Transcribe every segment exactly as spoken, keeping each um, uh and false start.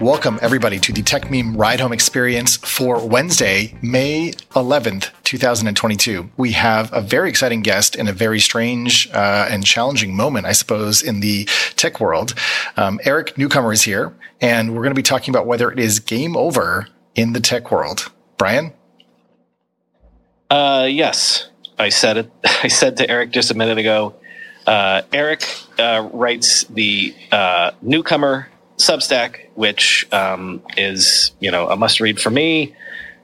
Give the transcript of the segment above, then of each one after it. Welcome, everybody, to the Tech Meme Ride Home Experience for Wednesday, May eleventh, twenty twenty-two. We have a very exciting guest in a very strange uh, and challenging moment, I suppose, in the tech world. Um, Eric Newcomer is here, and we're going to be talking about whether it is game over in the tech world. Brian? Uh, yes, I said it. I said to Eric just a minute ago, uh, Eric uh, writes the uh, Newcomer Substack, which um, is, you know, a must-read for me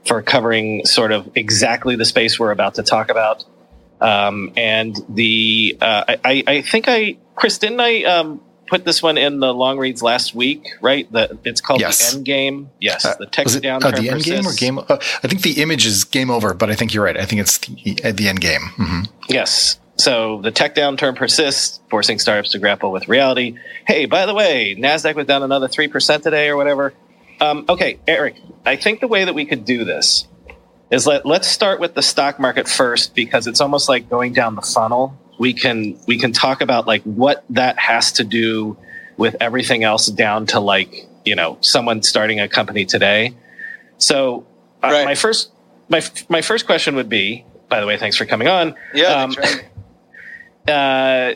for covering sort of exactly the space we're about to talk about. Um, and the uh, I, I think I, Chris, didn't I um, put this one in the long reads last week, right? The, it's called yes. The End Game. Yes, uh, the text down. Uh, the End Game or game? Uh, I think the image is game over, but I think you're right. I think it's the, the End Game. Mm-hmm. Yes. So the tech downturn persists, forcing startups to grapple with reality. Hey, by the way, NASDAQ was down another three percent today or whatever. Um, okay, Eric, I think the way that we could do this is let, let's start with the stock market first, because it's almost like going down the funnel. We can we can talk about like what that has to do with everything else down to like, you know, someone starting a company today. So uh, right. my first my my first question would be, by the way, thanks for coming on. Yeah, um, thanks, right. Uh,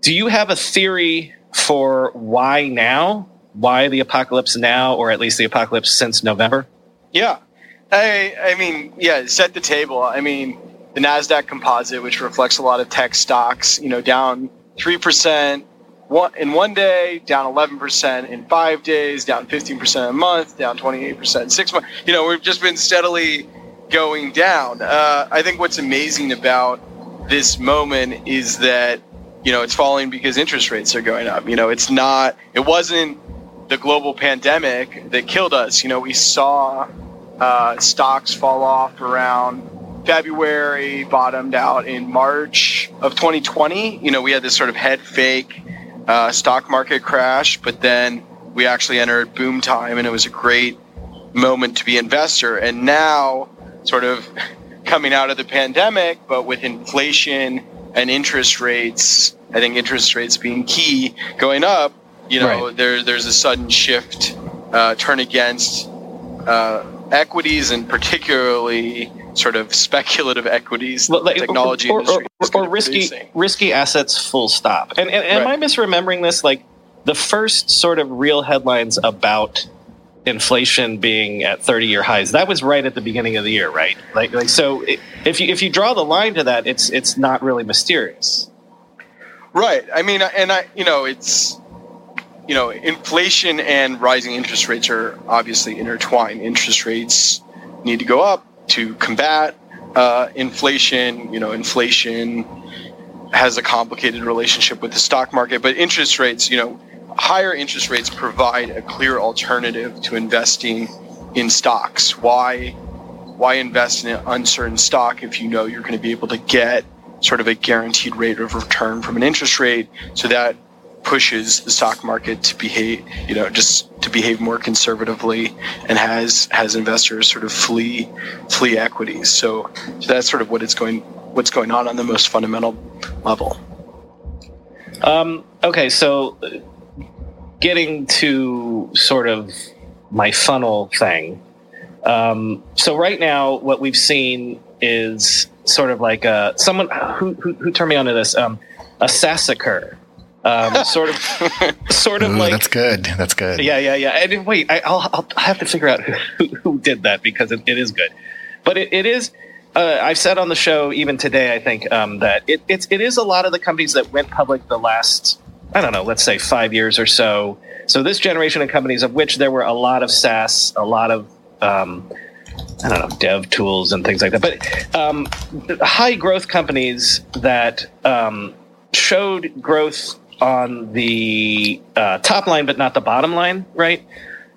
do you have a theory for why now? Why the apocalypse now, or at least the apocalypse since November? Yeah. I I mean, yeah, set the table. I mean, the NASDAQ composite, which reflects a lot of tech stocks, you know, down three percent in one day, down eleven percent in five days, down fifteen percent a month, down twenty-eight percent in six months. You know, we've just been steadily going down. Uh, I think what's amazing about this moment is that, you know, it's falling because interest rates are going up. You know, it's not, it wasn't the global pandemic that killed us. You know, we saw uh, stocks fall off around February, bottomed out in March of twenty twenty. You know, we had this sort of head fake uh, stock market crash, but then we actually entered boom time, and it was a great moment to be an investor. And now sort of coming out of the pandemic, but with inflation and interest rates, I think interest rates being key, going up, you know, right. there, there's a sudden shift, uh, turn against uh, equities, and particularly sort of speculative equities, well, like, technology or, or, industry. Or, or, or risky, risky assets, full stop. And, and, and right. am I misremembering this? Like the first sort of real headlines about inflation being at thirty-year highs, that was right at the beginning of the year, right? Like, like so, it, if you if you draw the line to that, it's it's not really mysterious, right? I mean, and I, you know, it's, you know, inflation and rising interest rates are obviously intertwined. Interest rates need to go up to combat uh, inflation. You know, inflation has a complicated relationship with the stock market, but interest rates, you know. Higher interest rates provide a clear alternative to investing in stocks. Why, why invest in an uncertain stock if you know you're going to be able to get sort of a guaranteed rate of return from an interest rate? So that pushes the stock market to behave, you know, just to behave more conservatively, and has has investors sort of flee flee equities. So, so that's sort of what it's going what's going on on the most fundamental level. Um, okay, so. Getting to sort of my funnel thing. Um, so right now, what we've seen is sort of like a, someone who, who, who turned me onto this, um, a sassacre, um, sort of, sort of Ooh, like that's good. That's good. Yeah, yeah, yeah. And wait, I, I'll, I'll have to figure out who, who did that, because it, it is good. But it, it is. Uh, I've said on the show even today, I think um, that it, it's it is a lot of the companies that went public the last, I don't know, let's say five years or so. So this generation of companies, of which there were a lot of SaaS, a lot of, um, I don't know, dev tools and things like that. But um, high growth companies that um, showed growth on the uh, top line, but not the bottom line, right?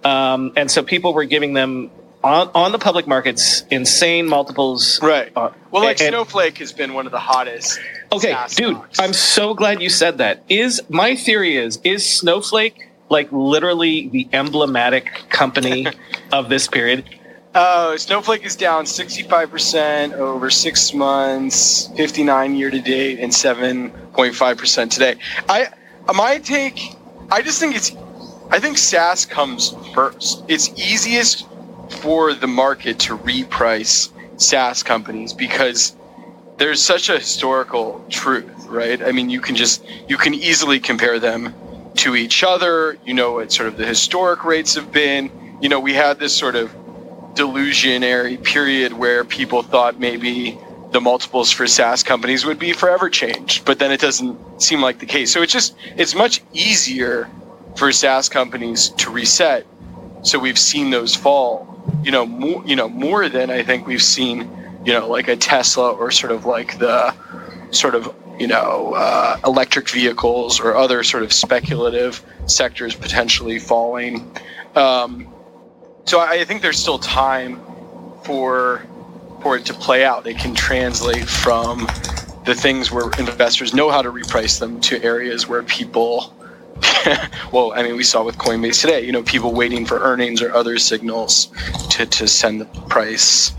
Um, and so people were giving them on, on the public markets insane multiples. Right. Uh, well, like and, Snowflake has been one of the hottest. Okay, SaaS dude, stocks. I'm so glad you said that. Is my theory is is Snowflake like literally the emblematic company of this period? Oh, uh, Snowflake is down sixty-five percent over six months, fifty-nine year to date, and seven point five percent today. I my take, I just think it's I think SaaS comes first. It's easiest for the market to reprice SaaS companies because there's such a historical truth, right? I mean, you can just, you can easily compare them to each other. You know what sort of the historic rates have been. You know, we had this sort of delusionary period where people thought maybe the multiples for SaaS companies would be forever changed, but then it doesn't seem like the case. So it's just, it's much easier for SaaS companies to reset. So we've seen those fall, you know, more, you know, more than I think we've seen, you know, like a Tesla or sort of like the sort of, you know, uh, electric vehicles or other sort of speculative sectors potentially falling. Um, so I think there's still time for for it to play out. It can translate from the things where investors know how to reprice them to areas where people, well, I mean, we saw with Coinbase today, you know, people waiting for earnings or other signals to, to send the price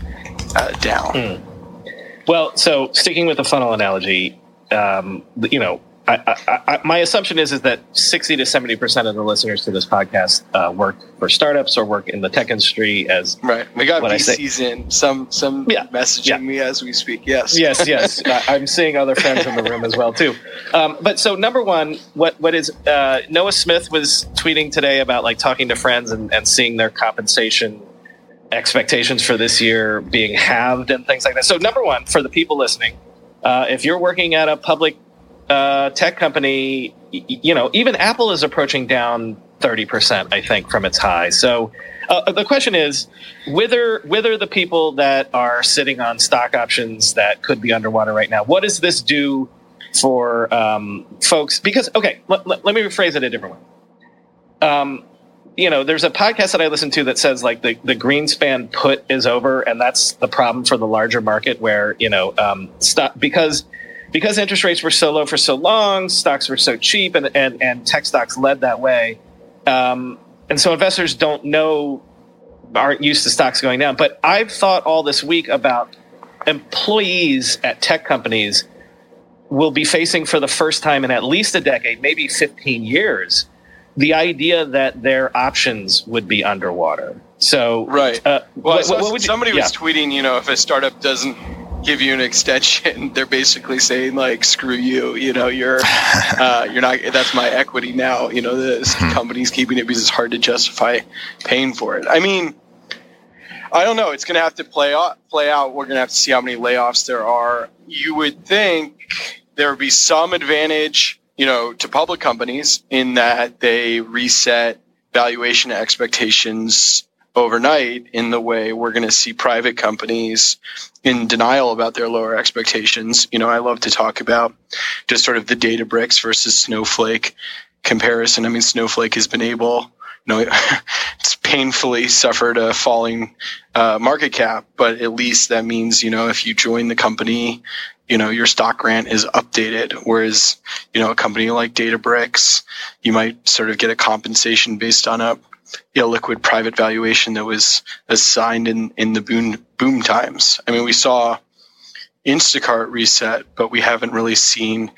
uh, down. Mm. Well, so sticking with the funnel analogy, um, you know, I, I, I, my assumption is, is that sixty to seventy percent of the listeners to this podcast uh, work for startups or work in the tech industry as right. We got V Cs in some, some yeah. messaging yeah. me as we speak. Yes, yes, yes. uh, I'm seeing other friends in the room as well too. Um, but so number one, what, what is uh, Noah Smith was tweeting today about like talking to friends and, and seeing their compensation expectations for this year being halved and things like that. So number one, for the people listening, uh, if you're working at a public Uh, tech company, you know, even Apple is approaching down thirty percent, I think, from its high. So uh, the question is whether whether the people that are sitting on stock options that could be underwater right now, what does this do for um, folks? Because, OK, l- l- let me rephrase it a different way. Um, you know, there's a podcast that I listen to that says like the, the Greenspan put is over. And that's the problem for the larger market where, you know, um, stop because. Because interest rates were so low for so long, stocks were so cheap, and, and, and tech stocks led that way. Um, and so investors don't know, aren't used to stocks going down. But I've thought all this week about employees at tech companies will be facing for the first time in at least a decade, maybe fifteen years, the idea that their options would be underwater. So, right. Uh, well, what, so what would you, somebody yeah. was tweeting, you know, if a startup doesn't give you an extension, they're basically saying like, screw you, you know, you're, uh, you're not, that's my equity now, you know, this company's keeping it because it's hard to justify paying for it. I mean, I don't know. It's going to have to play out, play out. We're going to have to see how many layoffs there are. You would think there would be some advantage, you know, to public companies in that they reset valuation expectations overnight in the way we're going to see private companies in denial about their lower expectations. You know, I love to talk about just sort of the Databricks versus Snowflake comparison. I mean, Snowflake has been able, you know, it's painfully suffered a falling uh, market cap, but at least that means, you know, if you join the company, you know, your stock grant is updated. Whereas, you know, a company like Databricks, you might sort of get a compensation based on a illiquid private valuation that was assigned in, in the boom boom times. I mean, we saw Instacart reset, but we haven't really seen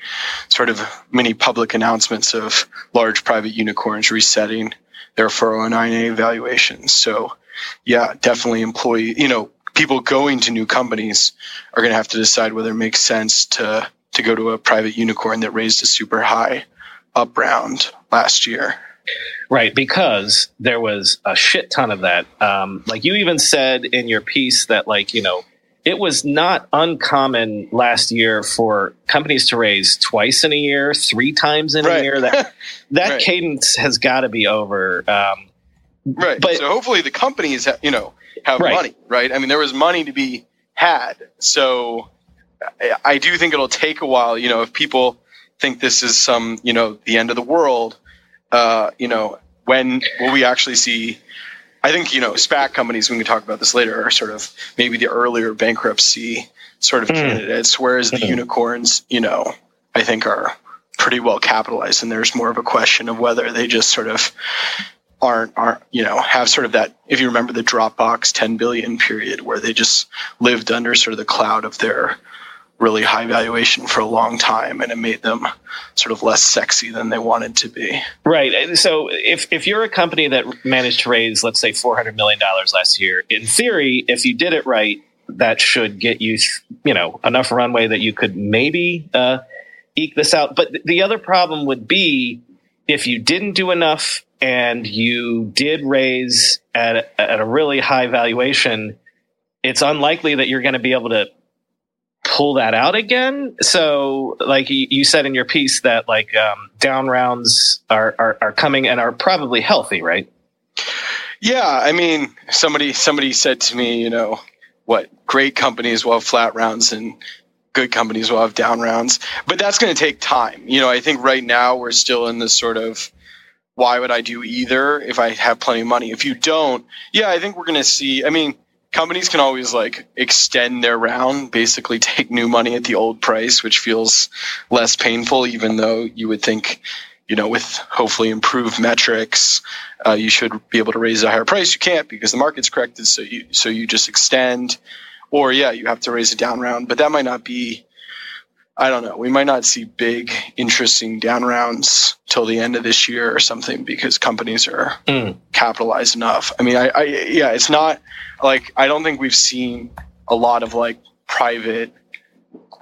sort of many public announcements of large private unicorns resetting their four oh nine A valuations. So yeah, definitely employee, you know, people going to new companies are going to have to decide whether it makes sense to, to go to a private unicorn that raised a super high up round last year. Right, because there was a shit ton of that. Um, like you even said in your piece that, like, you know, it was not uncommon last year for companies to raise twice in a year, three times in right. a year. That that right. cadence has got to be over. Um, right. But, so hopefully the companies, you know, have right. money. Right. I mean, there was money to be had. So I do think it'll take a while. You know, if people think this is some, you know, the end of the world. Uh, you know, when will we actually see, I think, you know, SPAC companies, we can talk about this later, are sort of maybe the earlier bankruptcy sort of mm. candidates, whereas the unicorns, you know, I think are pretty well capitalized. And there's more of a question of whether they just sort of aren't, aren't, you know, have sort of that, if you remember the Dropbox ten billion period where they just lived under sort of the cloud of their really high valuation for a long time, and it made them sort of less sexy than they wanted to be. Right. So if if you're a company that managed to raise, let's say, four hundred million dollars last year, in theory, if you did it right, that should get you, you know, enough runway that you could maybe uh, eke this out. But the other problem would be if you didn't do enough and you did raise at a, at a really high valuation, it's unlikely that you're going to be able to pull that out again. So like you said in your piece that like um, down rounds are, are, are coming and are probably healthy, right? Yeah. I mean, somebody, somebody said to me, you know, what great companies will have flat rounds and good companies will have down rounds, but that's going to take time. You know, I think right now we're still in this sort of, why would I do either if I have plenty of money? If you don't, yeah, I think we're going to see, I mean, companies can always like extend their round, basically take new money at the old price, which feels less painful, even though you would think, you know, with hopefully improved metrics, uh, you should be able to raise a higher price. You can't because the market's corrected. So you, so you just extend, or yeah, you have to raise a down round, but that might not be, I don't know. We might not see big, interesting down rounds till the end of this year or something because companies are mm. capitalized enough. I mean, I, I, yeah, it's not like, I don't think we've seen a lot of like private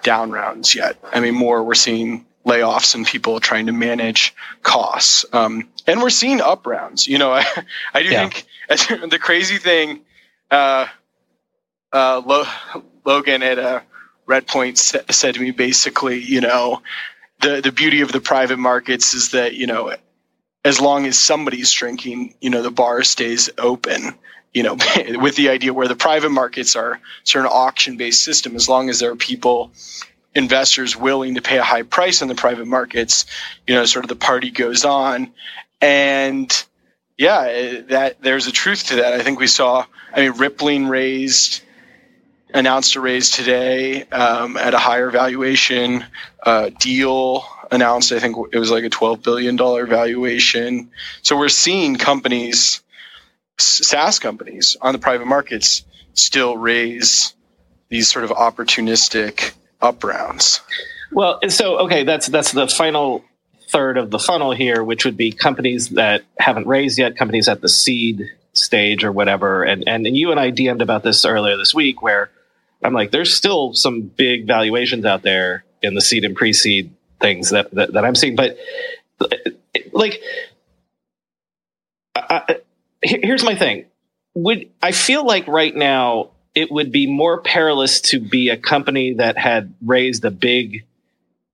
down rounds yet. I mean, more we're seeing layoffs and people trying to manage costs. Um, and we're seeing up rounds, you know, I, I do yeah. think the crazy thing, uh, uh, Lo- Logan at a, Redpoint said to me basically, you know, the, the beauty of the private markets is that, you know, as long as somebody's drinking, you know, the bar stays open, you know, with the idea where the private markets are sort of auction-based system. As long as there are people, investors willing to pay a high price in the private markets, you know, sort of the party goes on. And yeah, that there's a truth to that. I think we saw, I mean, Rippling raised... announced a raise today um, at a higher valuation. Uh, Deal announced, I think it was like a twelve billion dollars valuation. So we're seeing companies, SaaS companies on the private markets still raise these sort of opportunistic up rounds. Well, so, okay, that's that's the final third of the funnel here, which would be companies that haven't raised yet, companies at the seed stage or whatever. And, and, and you and I D M'd about this earlier this week where I'm like, there's still some big valuations out there in the seed and pre-seed things that, that, that I'm seeing. But like, I, here's my thing. Would I feel like right now it would be more perilous to be a company that had raised a big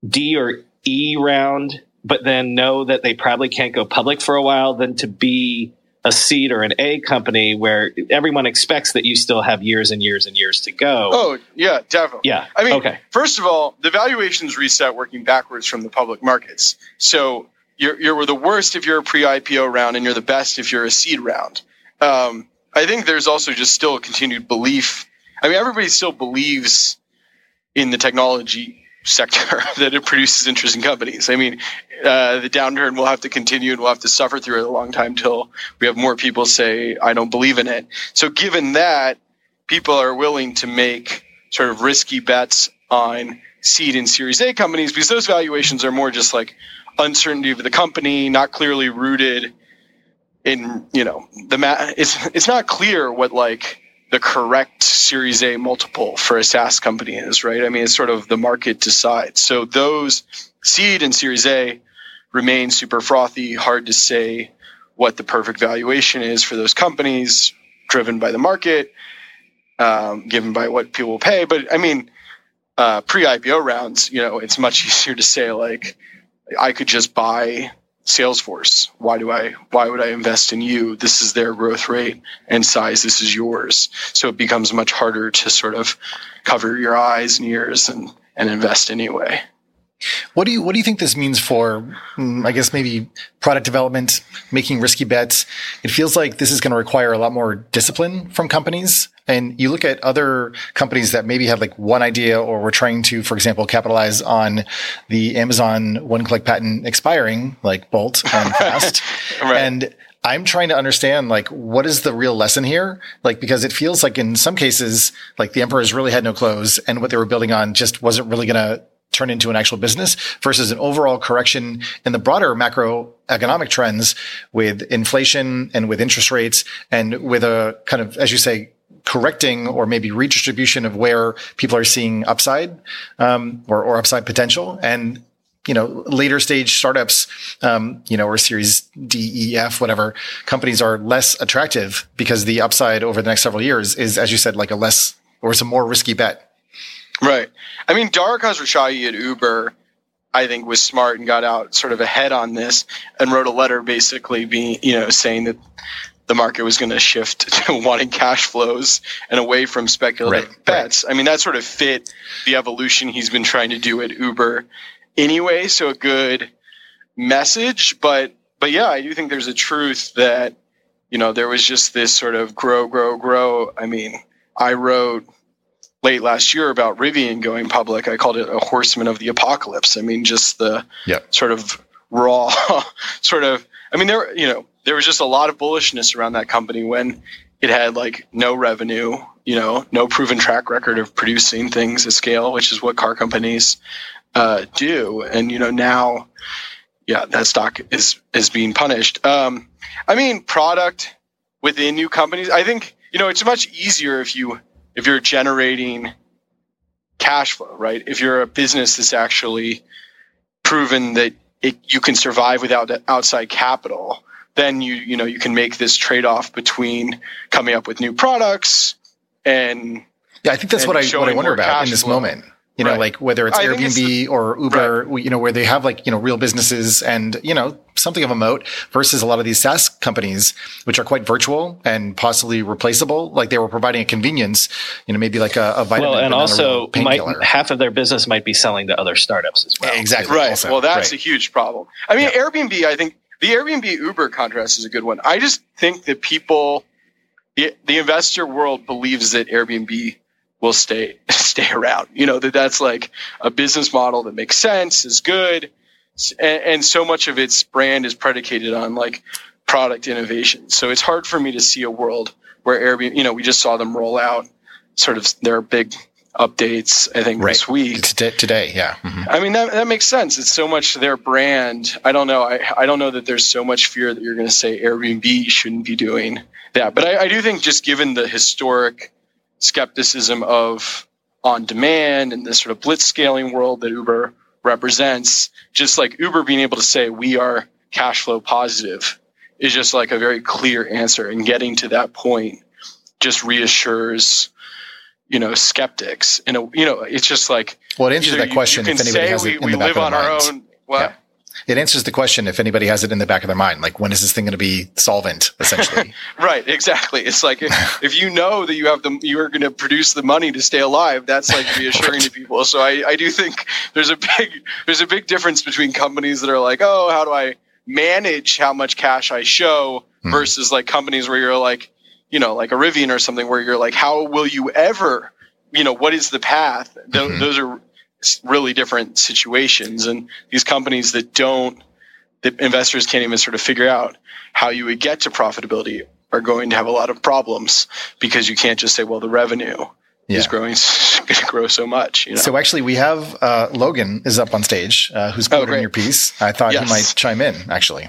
D or E round, but then know that they probably can't go public for a while than to be a seed or an A company where everyone expects that you still have years and years and years to go. Oh, yeah, definitely. Yeah. I mean, okay. First of all, the valuations reset working backwards from the public markets. So you're, you're the worst if you're a pre-I P O round and you're the best if you're a seed round. Um, I think there's also just still a continued belief. I mean, everybody still believes in the technology sector that it produces interesting companies. I mean, uh, the downturn will have to continue and we'll have to suffer through it a long time till we have more people say, I don't believe in it. So given that, people are willing to make sort of risky bets on seed and Series A companies because those valuations are more just like uncertainty of the company, not clearly rooted in, you know, the ma- it's it's not clear what like the correct Series A multiple for a SaaS company is, right? I mean, it's sort of the market decides. So those seed and Series A remain super frothy, hard to say what the perfect valuation is for those companies, driven by the market, um, given by what people will pay. But I mean, uh, pre-I P O rounds, you know, it's much easier to say, like, I could just buy Salesforce. Why do I, why would I invest in you? This is their growth rate and size. This is yours. So it becomes much harder to sort of cover your eyes and ears and, and invest anyway. What do you, what do you think this means for, I guess, maybe product development, making risky bets? It feels like this is going to require a lot more discipline from companies. And you look at other companies that maybe had like one idea or were trying to, for example, capitalize on the Amazon one-click patent expiring, like Bolt and Fast. Right. And I'm trying to understand, like, what is the real lesson here? Like, because it feels like in some cases, like the emperors really had no clothes and what they were building on just wasn't really going to turn into an actual business versus an overall correction in the broader macroeconomic trends with inflation and with interest rates and with a kind of, as you say, correcting or maybe redistribution of where people are seeing upside um, or, or upside potential. And, you know, later stage startups, um, you know, or series D, E, F, whatever companies are less attractive because the upside over the next several years is, as you said, like a less or some more risky bet. Right. I mean, Dara Khosrowshahi at Uber, I think, was smart and got out sort of ahead on this and wrote a letter basically being, you know, saying that the market was going to shift to wanting cash flows and away from speculative right, bets. Right. I mean, that sort of fit the evolution he's been trying to do at Uber anyway. So a good message. But, but yeah, I do think there's a truth that, you know, there was just this sort of grow, grow, grow. I mean, I wrote late last year about Rivian going public. I called it a horseman of the apocalypse. I mean, just the yeah. sort of raw sort of, I mean, there, you know, there was just a lot of bullishness around that company when it had like no revenue, you know, no proven track record of producing things at scale, which is what car companies uh, do. And, you know, now, yeah, that stock is, is being punished. Um, I mean, product within new companies, I think, you know, it's much easier if you, if you're generating cash flow, right? If you're a business that's actually proven that it, you can survive without outside capital, then you you know you can make this trade-off between coming up with new products and yeah, I think that's what I what I wonder about in this flow. moment. You know, right. like whether it's I Airbnb it's the, or Uber, right. you know, where they have like, you know, real businesses and, you know, something of a moat versus a lot of these SaaS companies, which are quite virtual and possibly replaceable. Like they were providing a convenience, you know, maybe like a, a vitamin. Well, and also might, half of their business might be selling to other startups as well. Exactly. Right. Also. Well, that's right. a huge problem. I mean, yeah. Airbnb, I think the Airbnb Uber contrast is a good one. I just think that people, the, the investor world believes that Airbnb will stay stay around, you know, that that's like a business model that makes sense, is good. And, and so much of its brand is predicated on like product innovation. So it's hard for me to see a world where Airbnb, you know, we just saw them roll out sort of their big updates, I think, right. this week. T- today, yeah. Mm-hmm. I mean, that, that makes sense. It's so much their brand. I don't know. I, I don't know that there's so much fear that you're going to say Airbnb shouldn't be doing that. But I, I do think just given the historic skepticism of on-demand and this sort of blitzscaling world that Uber represents, just like Uber being able to say we are cash flow positive is just like a very clear answer. And getting to that point just reassures, you know, skeptics. And, you know, it's just like... Well, it answers that question you, you if anybody has we, it in we the back live of on our minds. own... Well, yeah. It answers the question if anybody has it in the back of their mind, like when is this thing going to be solvent, essentially? Right, exactly. It's like if, if you know that you have the you are going to produce the money to stay alive, that's like reassuring right. to people. So I, I do think there's a big there's a big difference between companies that are like, oh, how do I manage how much cash I show mm. versus like companies where you're like, you know, like a Rivian or something where you're like, how will you ever, you know, what is the path? Th- mm-hmm. Those are really different situations, and these companies that don't, that investors can't even sort of figure out how you would get to profitability are going to have a lot of problems because you can't just say, well, the revenue yeah. is growing, going to grow so much. You know? So actually we have, uh, Logan is up on stage, uh, who's quoted oh, in your piece. I thought yes. he might chime in actually.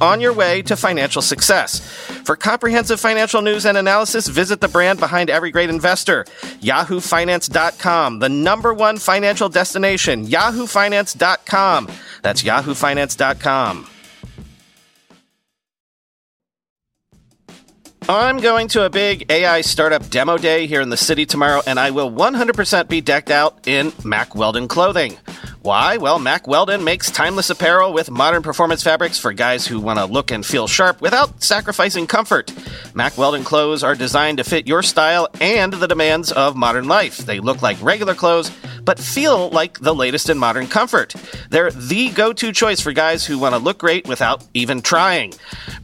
on your way to financial success. For comprehensive financial news and analysis, visit the brand behind every great investor, yahoo finance dot com, the number one financial destination, yahoo finance dot com. That's yahoo finance dot com. I'm going to a big A I startup demo day here in the city tomorrow, and I will one hundred percent be decked out in Mac Weldon clothing. Why? Well, Mac Weldon makes timeless apparel with modern performance fabrics for guys who want to look and feel sharp without sacrificing comfort. Mac Weldon clothes are designed to fit your style and the demands of modern life. They look like regular clothes, but feel like the latest in modern comfort. They're the go-to choice for guys who want to look great without even trying.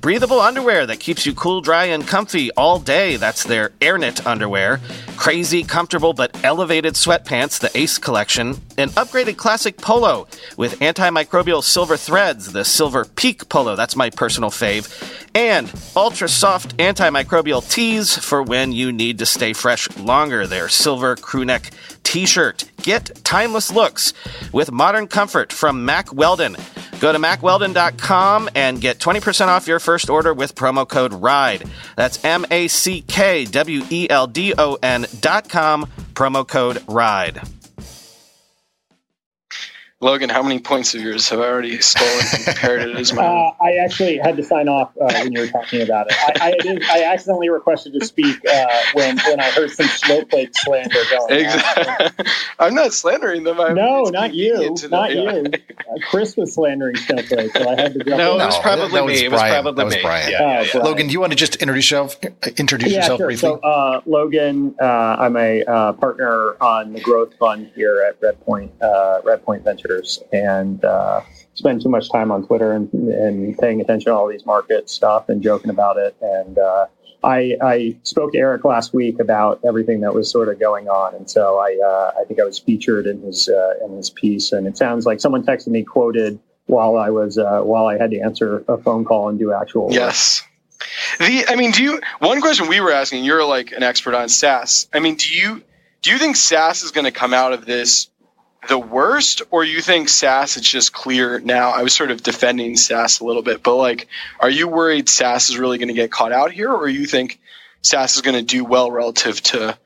Breathable underwear that keeps you cool, dry, and comfy all day. That's their AirKnit underwear. Crazy, comfortable, but elevated sweatpants, the Ace Collection. An upgraded classic polo with antimicrobial silver threads, the Silver Peak Polo. That's my personal fave. And ultra-soft antimicrobial tees for when you need to stay fresh longer. Their Silver Crewneck T-shirt. Get timeless looks with modern comfort from Mac Weldon. Go to mac weldon dot com and get twenty percent off your first order with promo code RIDE. That's M A C K W E L D O N dot com, promo code RIDE. Logan, how many points of yours have I already stolen and parroted as mine? Uh, I actually had to sign off uh, when you were talking about it. I, I, did, I accidentally requested to speak uh, when when I heard some Snowflake slander going exactly. on. I'm not slandering them. I'm no, not you. Not you. Uh, Chris was slandering Snowflake, so I had to go. No, it was probably me. It was probably me. Logan, do you want to just introduce yourself, introduce yeah, yourself sure. briefly? So, uh, Logan, uh, I'm a uh, partner on the growth fund here at Redpoint, uh, Redpoint Ventures. And uh, spend too much time on Twitter and, and paying attention to all these market stuff and joking about it. And uh, I, I spoke to Eric last week about everything that was sort of going on, and so I, uh, I think I was featured in his uh, in his piece. And it sounds like someone texted me quoted while I was uh, while I had to answer a phone call and do actual yes. The I mean, do you? One question we were asking. You're like an expert on SaaS. I mean, do you do you think SaaS is going to come out of this the worst, or you think SaaS is just clear now? I was sort of defending SaaS a little bit, but like, are you worried SaaS is really going to get caught out here, or you think SaaS is going to do well relative to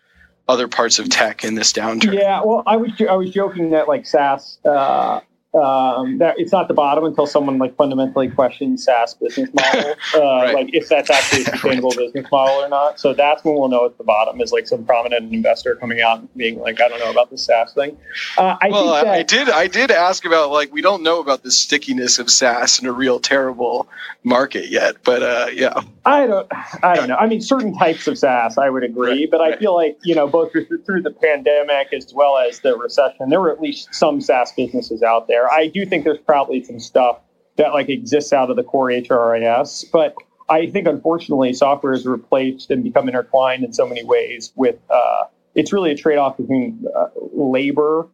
other parts of tech in this downturn? Yeah, well, I was I was joking that like SaaS, uh, um, that it's not the bottom until someone like fundamentally questions SaaS business model, uh, right. like if that's actually a sustainable right. business model or not. So that's when we'll know it's the bottom, is like some prominent investor coming out and being like, I don't know about this SaaS thing. Uh, I well, think that, I did, I did ask about like, we don't know about the stickiness of SaaS in a real terrible market yet, but uh, yeah, I don't, I don't know. I mean, certain types of SaaS, I would agree, right, but right. I feel like, you know, both through the pandemic as well as the recession, there were at least some SaaS businesses out there. I do think there's probably some stuff that like exists out of the core H R I S, but I think unfortunately software is replaced and become intertwined in so many ways with uh, it's really a trade-off between uh, labor,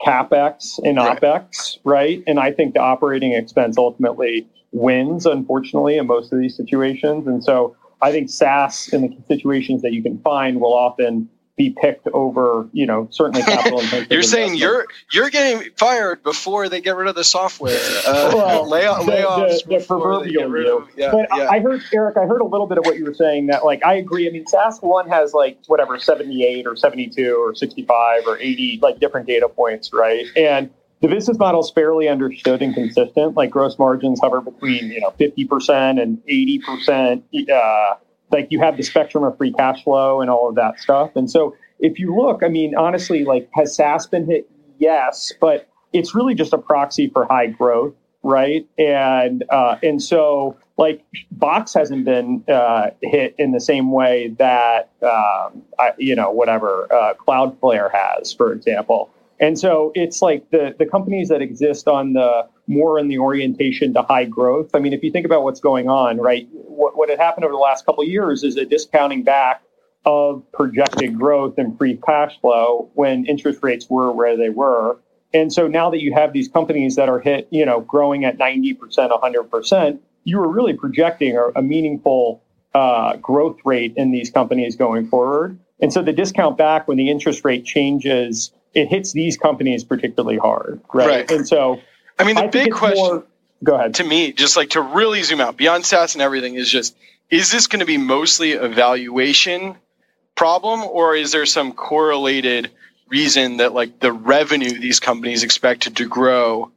CapEx, and right. OpEx, right? And I think the operating expense ultimately wins, unfortunately, in most of these situations. And so I think SaaS in the situations that you can find will often be picked over, you know, certainly capital intensive. You're saying you're you're getting fired before they get rid of the software. Uh, well, lay, layoffs. The, the, the proverbial you. Of, yeah, but yeah. I, I heard, Eric, I heard a little bit of what you were saying that, like, I agree. I mean, SaaS one has, like, whatever, seventy-eight or seventy-two or sixty-five or eighty, like, different data points, right? And the business model is fairly understood and consistent. Like, gross margins hover between, you know, fifty percent and eighty percent, uh, like you have the spectrum of free cash flow and all of that stuff. And so if you look, I mean, honestly, like, has SaaS been hit? Yes, but it's really just a proxy for high growth, right? And uh, and so like Box hasn't been uh, hit in the same way that, um, I, you know, whatever, uh, Cloudflare has, for example. And so it's like the, the companies that exist on the more in the orientation to high growth. I mean, if you think about what's going on, right, what, what had happened over the last couple of years is a discounting back of projected growth and free cash flow when interest rates were where they were. And so now that you have these companies that are hit, you know, growing at ninety percent, one hundred percent, you were really projecting a, a meaningful uh, growth rate in these companies going forward. And so the discount back, when the interest rate changes, it hits these companies particularly hard, right? right. And so, I mean, the I big question more, go ahead. to me, just like to really zoom out beyond stats and everything, is just, is this going to be mostly a valuation problem, or is there some correlated reason that like the revenue these companies expected to grow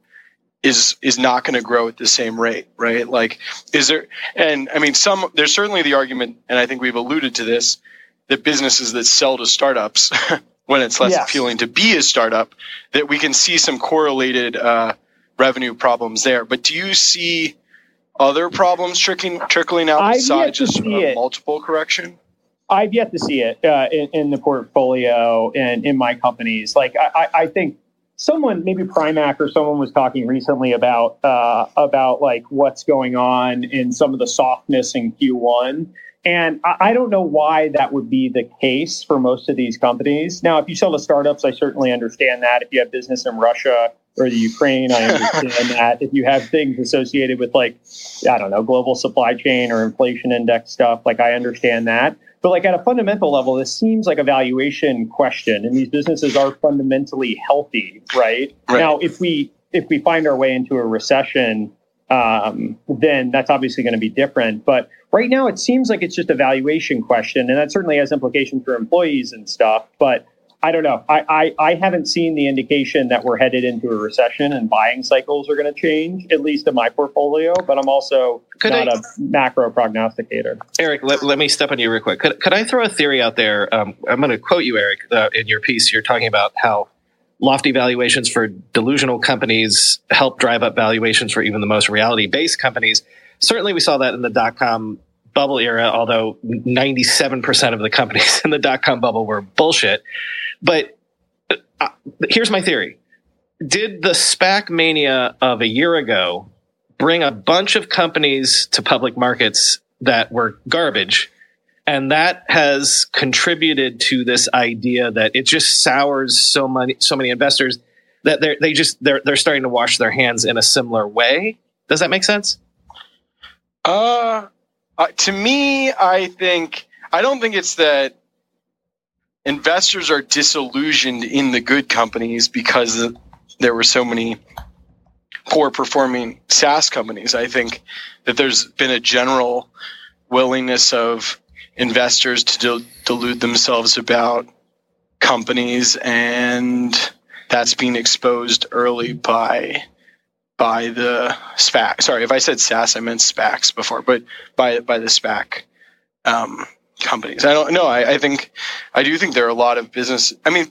is is not going to grow at the same rate, right? Like, is there, and I mean, some, there's certainly the argument, and I think we've alluded to this, that businesses that sell to startups when it's less yes. appealing to be a startup, that we can see some correlated uh, revenue problems there. But do you see other problems trickling, trickling out besides just sort of multiple correction? I've yet to see it uh, in, in the portfolio and in my companies. Like, I, I think someone, maybe Primac or someone was talking recently about uh, about like what's going on in some of the softness in Q one. And I don't know why that would be the case for most of these companies. Now, if you sell to startups, I certainly understand that. If you have business in Russia or the Ukraine, I understand that. If you have things associated with, like, I don't know, global supply chain or inflation index stuff, like, I understand that. But, like, at a fundamental level, this seems like a valuation question. And these businesses are fundamentally healthy, right? right. Now, if we if we find our way into a recession, um, then that's obviously going to be different. But right now, it seems like it's just a valuation question, and that certainly has implications for employees and stuff. But I don't know. I, I, I haven't seen the indication that we're headed into a recession and buying cycles are going to change, at least in my portfolio. But I'm also could not I, a macro prognosticator. Eric, let, let me step on you real quick. Could, could I throw a theory out there? Um, I'm going to quote you, Eric, uh, in your piece. You're talking about how lofty valuations for delusional companies help drive up valuations for even the most reality-based companies. Certainly, we saw that in the dot-com bubble era, although ninety-seven percent of the companies in the dot-com bubble were bullshit. But uh, here's my theory. Did the SPAC mania of a year ago bring a bunch of companies to public markets that were garbage? And that has contributed to this idea that it just sours so many, so many investors that they're, they just, they're, they're starting to wash their hands in a similar way. Does that make sense? Uh, uh, to me, I think, I don't think it's that investors are disillusioned in the good companies because there were so many poor performing SaaS companies. I think that there's been a general willingness of investors to dil- delude themselves about companies, and that's being exposed early by by the SPAC. Sorry, if I said SaaS, I meant SPACs before, but by by the SPAC um, companies. I don't know. I, I think I do think there are a lot of business. I mean,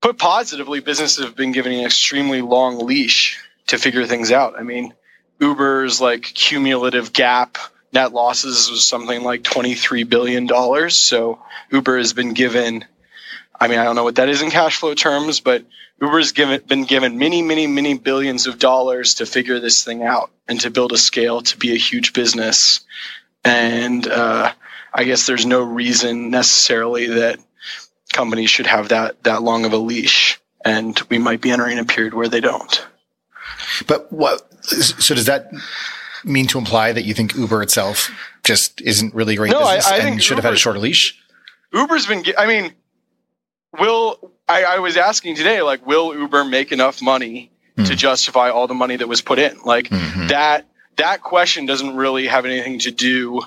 put positively, businesses have been given an extremely long leash to figure things out. I mean, Uber's like cumulative gap net losses was something like twenty-three billion dollars. So Uber has been given, I mean, I don't know what that is in cash flow terms, but Uber's given, been given many, many, many billions of dollars to figure this thing out and to build a scale to be a huge business. And uh, I guess there's no reason necessarily that companies should have that that long of a leash. And we might be entering a period where they don't. But what, so does that mean to imply that you think Uber itself just isn't really great no, business I, I and should Uber, have had a shorter leash? Uber's been, I mean, will, I, I was asking today, like, will Uber make enough money mm. to justify all the money that was put in? Like mm-hmm. that, that question doesn't really have anything to do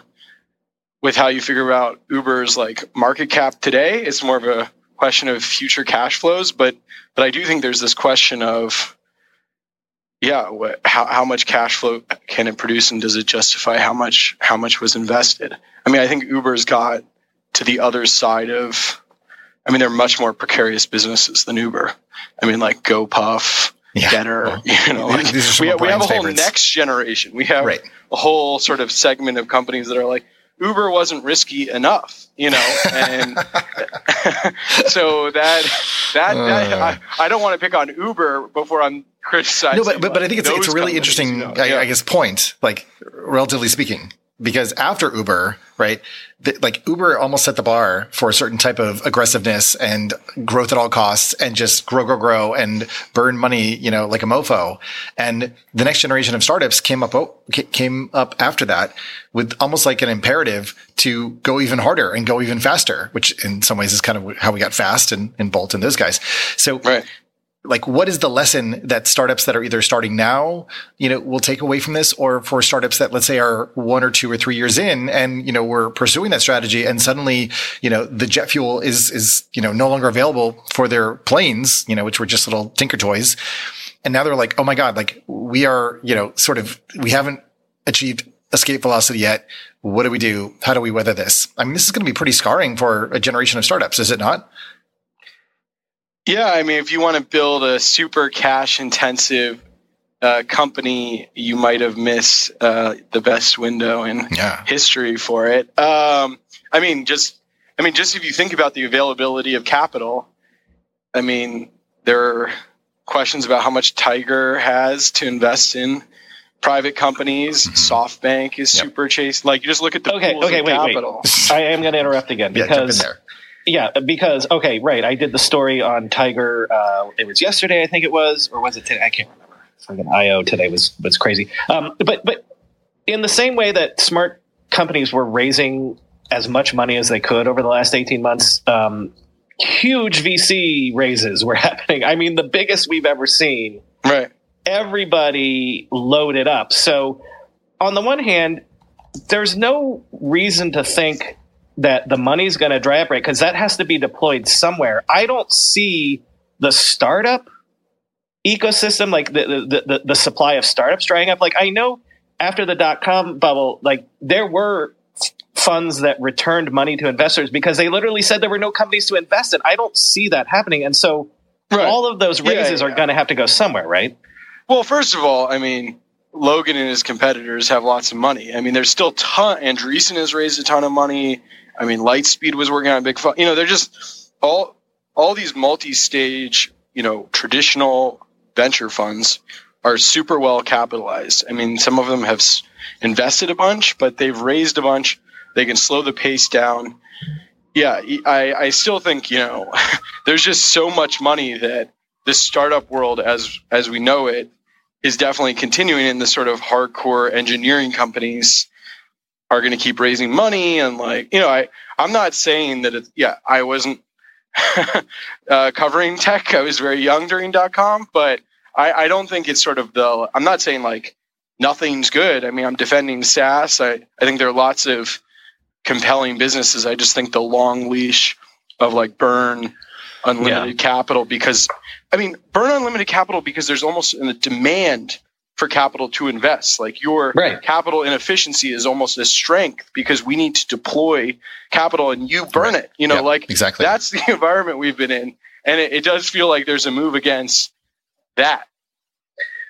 with how you figure out Uber's like market cap today. It's more of a question of future cash flows. But, but I do think there's this question of, yeah, what, how, how much cash flow can it produce, and does it justify how much how much was invested? I mean, I think Uber's got to the other side of, I mean, they're much more precarious businesses than Uber. I mean, like GoPuff, yeah. Getter, well, you know, like, we, we have a whole favorites. Next generation. We have right. a whole sort of segment of companies that are like, Uber wasn't risky enough, you know, and so that that, uh, that I, I don't want to pick on Uber before I'm criticizing. No, but but, but I think it's it's a really interesting, you know, I, yeah. I guess, point. Like, relatively speaking, because after Uber, right, the, like Uber almost set the bar for a certain type of aggressiveness and growth at all costs and just grow, grow, grow and burn money, you know, like a mofo. And the next generation of startups came up, came up after that with almost like an imperative to go even harder and go even faster, which in some ways is kind of how we got Fast and, and Bolt and those guys. So, right. Like, what is the lesson that startups that are either starting now, you know, will take away from this, or for startups that, let's say, are one or two or three years in and, you know, we're pursuing that strategy and suddenly, you know, the jet fuel is, is, you know, no longer available for their planes, you know, which were just little tinker toys. And now they're like, oh my God, like we are, you know, sort of, we haven't achieved escape velocity yet. What do we do? How do we weather this? I mean, this is going to be pretty scarring for a generation of startups, is it not? Yeah, I mean, if you want to build a super cash-intensive uh, company, you might have missed uh, the best window in yeah. history for it. Um, I mean, just I mean, just if you think about the availability of capital, I mean, there are questions about how much Tiger has to invest in private companies. Mm-hmm. SoftBank is yep. super chased. Like, you just look at the okay, pools okay, of wait, capital. Wait. I am going to interrupt again because. Yeah, jump in there. Yeah, because, okay, right. I did the story on Tiger. Uh, it was yesterday, I think it was, or was it today? I can't remember. Fucking I O today was was crazy. Um, but but in the same way that smart companies were raising as much money as they could over the last eighteen months, um, huge V C raises were happening. I mean, the biggest we've ever seen. Right. Everybody loaded up. So on the one hand, there's no reason to think that the money's going to dry up, right? Because that has to be deployed somewhere. I don't see the startup ecosystem, like the the, the, the supply of startups drying up. Like, I know after the dot-com bubble, like there were funds that returned money to investors because they literally said there were no companies to invest in. I don't see that happening. And so right. all of those raises yeah, yeah. are going to have to go somewhere, right? Well, first of all, I mean, Logan and his competitors have lots of money. I mean, there's still ton. Andreessen has raised a ton of money. I mean, Lightspeed was working on a big fund. You know, they're just all all these multi-stage, you know, traditional venture funds are super well capitalized. I mean, some of them have invested a bunch, but they've raised a bunch. They can slow the pace down. Yeah, I, I still think, you know, there's just so much money that the startup world as as we know it is definitely continuing, in the sort of hardcore engineering companies are going to keep raising money. And like, you know, I, I'm not saying that it's, yeah, I wasn't uh, covering tech. I was very young during dot-com, but I, I don't think it's sort of the, I'm not saying like nothing's good. I mean, I'm defending SaaS. I, I think there are lots of compelling businesses. I just think the long leash of like burn unlimited yeah. capital because, I mean, burn unlimited capital because there's almost a demand for capital to invest. Like your right. capital inefficiency is almost a strength because we need to deploy capital and you burn right. it. You know, yep. like exactly. that's the environment we've been in. And it, it does feel like there's a move against that.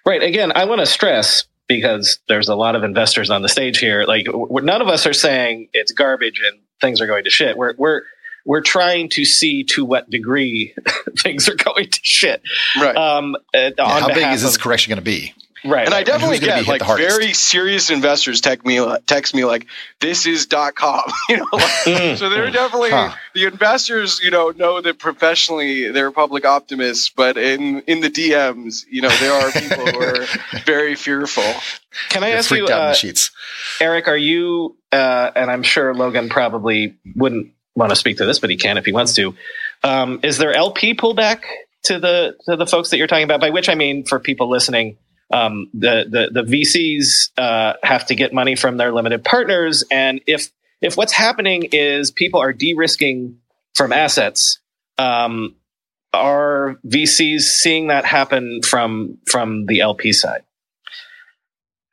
Right. Again, I want to stress, because there's a lot of investors on the stage here, like we're, none of us are saying it's garbage and things are going to shit. We're, we're, We're trying to see to what degree things are going to shit. Right. Um, yeah, on how big is this of, correction going to be? Right. And I definitely get like very serious investors text me, text me like, this is dot com. You know, like, mm. So they're definitely huh. the investors, you know, know that professionally they're public optimists, but in, in the D Ms, you know, there are people who are very fearful. Can I You're ask you, uh, Eric, are you, uh, and I'm sure Logan probably wouldn't want to speak to this, but he can if he wants to. Um, is there L P pullback to the to the folks that you're talking about? By which I mean, for people listening, um, the, the the V Cs uh, have to get money from their limited partners, and if if what's happening is people are de-risking from assets, um, are V Cs seeing that happen from from the L P side?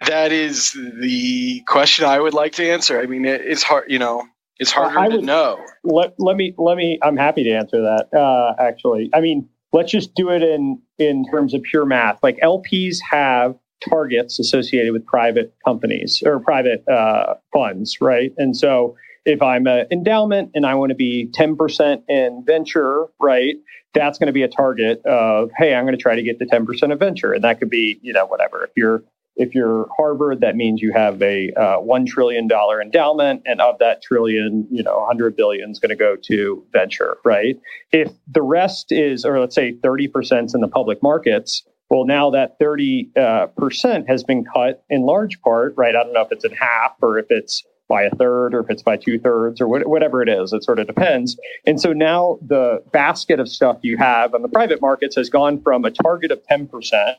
That is the question I would like to answer. I mean, it, it's hard, you know. It's harder uh, would, to know. Let, let me, let me, I'm happy to answer that, uh, actually. I mean, let's just do it in, in terms of pure math. Like L Ps have targets associated with private companies or private uh, funds, right? And so if I'm an endowment and I want to be ten percent in venture, right, that's going to be a target of, hey, I'm going to try to get the ten percent of venture. And that could be, you know, whatever. If you're If you're Harvard, that means you have a uh, one trillion dollars endowment, and of that trillion, you know, one hundred billion dollars is going to go to venture, right? If the rest is, or let's say thirty percent is in the public markets, well, now that thirty percent uh, percent has been cut in large part, right? I don't know if it's in half or if it's by a third or if it's by two thirds or what, whatever it is, it sort of depends. And so now the basket of stuff you have on the private markets has gone from a target of ten percent.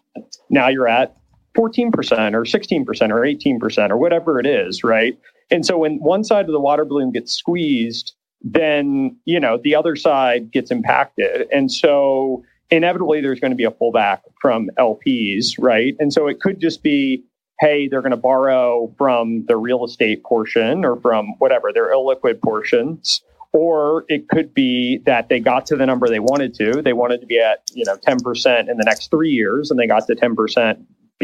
Now you're at fourteen percent or sixteen percent or eighteen percent or whatever it is, right? And so when one side of the water balloon gets squeezed, then, you know, the other side gets impacted. And so inevitably there's going to be a pullback from L Ps, right? And so it could just be, hey, they're going to borrow from the real estate portion or from whatever, their illiquid portions. Or it could be that they got to the number they wanted to. They wanted to be at, you know, ten percent in the next three years, and they got to ten percent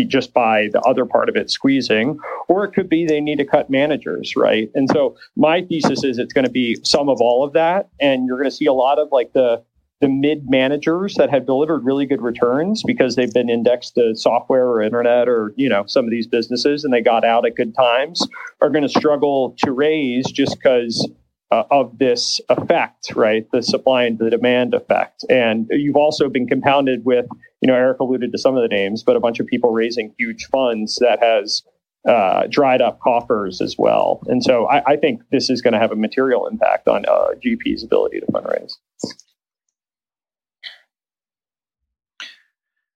just by the other part of it squeezing. Or it could be they need to cut managers, right? And so my thesis is it's going to be some of all of that. And you're going to see a lot of like the the mid-managers that have delivered really good returns because they've been indexed to software or internet or, you know, some of these businesses, and they got out at good times, are going to struggle to raise just because uh, of this effect, right? The supply and the demand effect. And you've also been compounded with, you know, Eric alluded to some of the names, but a bunch of people raising huge funds that has uh, dried up coffers as well. And so I, I think this is going to have a material impact on uh, G P's ability to fundraise.